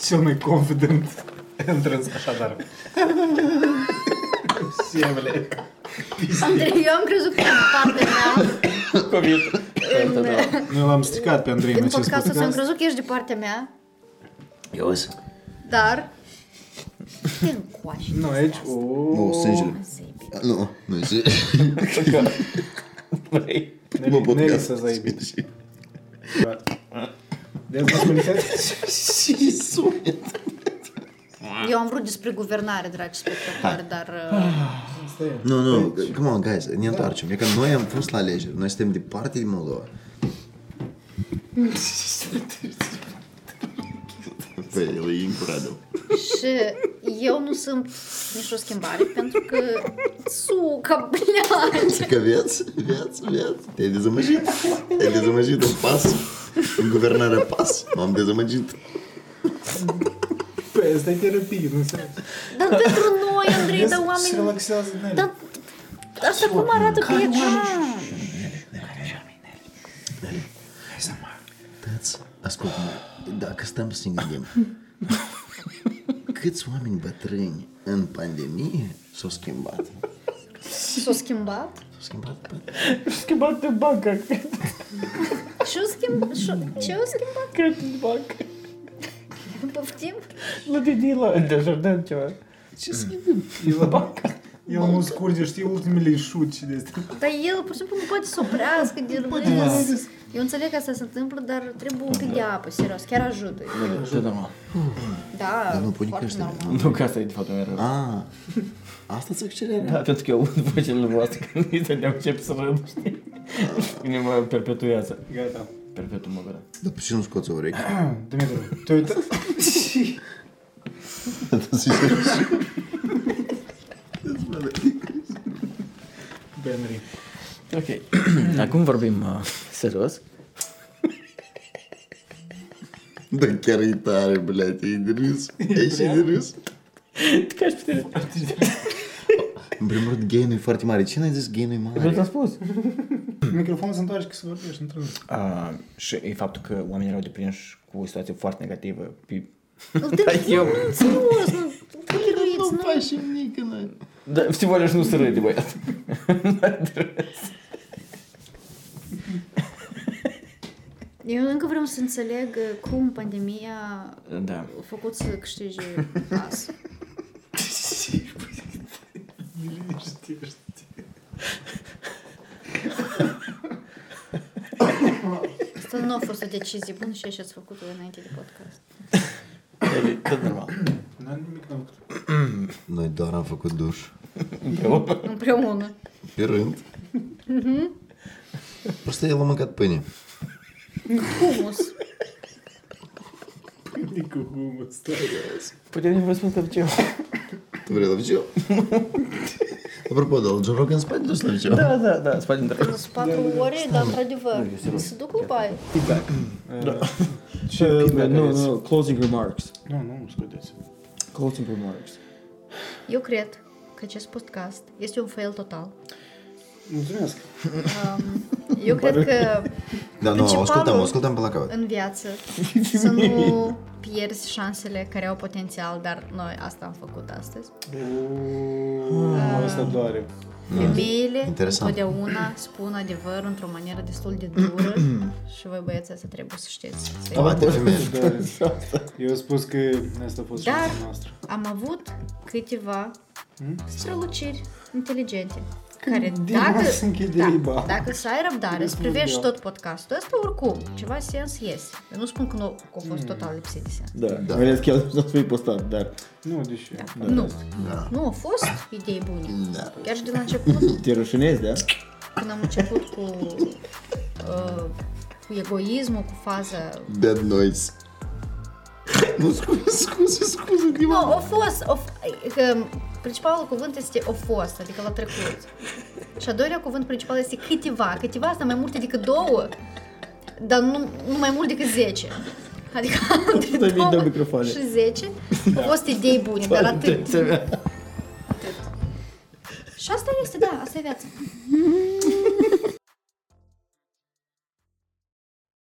Cel mai confident entrance, așadar. Semele. Andrei, eu am crezut că am partea mea. COVID. Noi l-am stricat pe Andrei în acest podcast. În podcastul am crezut că ești de partea mea. Eu însă. Dar... Te încoași. Nu, aici... Nu, sângele. Nu, nu e sângele. Vrei? Neri să zaibiți. De-aia m-ați comunicat? Și sunet. Eu am vrut despre guvernare, dragi spectatori, dar... Nu, nu, come on, guys, ne întoarcem. E că noi am fost la alegeri, noi suntem departe de Moldova. Păi, el e incurabil. Și eu nu sunt nici o schimbare, pentru că... Suca, bleate! Că vieți, vieți, vieți, te-ai dezamăgit. Te-ai dezamăgit în pas, în guvernarea pas. M-am dezamăgit. Păi, asta e terapie, nu înseamnă. Dar pentru noi, Andrei, dar oamenii... Se relaxează în ele. Dar asta cum arată că e... Nele, hai să mă... Tăți, ascultă-mă. Dacă stăm să ne gândim, câți oameni bătrâni în pandemie s-au schimbat? S-au schimbat? S-au schimbat? S-au schimbat de bancă. Ce-au schimbat? Ce-au schimbat? Cât de bancă? Poftim? Nu te dii la îndeajardăm ceva. Ce schimbăm? E la bancă. El nu scurge, știi, ultimele ișuci și de astea. Dar el, pur și simplu, nu poate să oprească de râs. Eu înțeleg că asta se întâmplă, dar trebuie un pic de apă, serios, chiar ajută. Da, normal. Da, dar nu pune foarte normal. Nu, că asta e de fapt mai rău. Ah, asta ți-o acceleră? Da, pentru că eu aud vocele voastre când niște ne-au început să râd, știi? Ne mă perpetuează. Gata. Perpetu mă găra. Dar pe ce nu scoți o ureche? Dumitru, te uită? Și... Benry. Ok. Acum vorbim uh, serios. Da, chiar e tare, blete, e de râs. E și de râs. Tu ca aș putere. În primul rând, gain-ul e foarte mare. Cine ai zis gain-ul e mare? Eu te-am spus. Microfonul se întoarce că se vorbește într-un. Uh, și e faptul că oamenii erau deprinși cu o situație foarte negativă. Pe... Dar eu... Nu faci nimic în aia. Da, te voia și nu se râde, băiat. N-ai de râs. Eu încă vreau să înțeleg cum pandemia da. A făcut să câștige pas. Asta nu a fost o decizie bună și așa ați făcut-o înainte de podcast. Eli, tot normal. N-am nimic n-am făcut. Noi doar am făcut duș. Împreună. Împreună. Pe rând. Mm-hmm. Просто el a mâncat pâine. Humus. Pâine cu humus. Putem ne răspund Lavceu. Tu vrei Lavceu? Apropo, dar Joe Rogan spate dus Lavceu. Da, da, da, spate într-o. Nu spate ore, dar într-adevăr. Se duc în baie. Da. Nu, nu, closing remarks. Nu, nu, scuteți. Closing remarks. Eu cred că acest podcast este un fail total. Mulțumesc. Um, eu cred că da, nu, ascultăm, ascultăm pe la capăt. În viață să nu pierzi șansele care au potențial, dar noi asta am făcut astăzi. Uh, asta doare. Femeile întotdeauna spun adevărul într-o manieră destul de dură și voi băieții asta trebuie să știți. Să eu am spus că asta a fost dar șansa noastră. Am avut câteva hmm? străluciri inteligente. Care dacă, da, dacă să ai răbdare, să privești tot podcastul ăsta, oricum, ceva sens iese. Eu nu spun că, nu, că a fost total lipsit de sens. Da, mă că el nu spui postat, dar... Nu, deși... Da. Da. Nu, da. Nu au fost idei bune. Da. Chiar și de la început. Te rușinezi, da? când am început cu, uh, cu egoismul, cu faza... Dead noise. Nu, scuze, scuze, scuze. Nu, no, a fost. A f- că principalul cuvânt este a fost, adică la trecut. Și a doilea cuvânt principal este câteva. Câteva asta mai multe decât două, dar nu, nu mai mult decât zece. Adică între două și zece au fost idei bune, dar atât. Atât. Și asta este, da, asta e viața.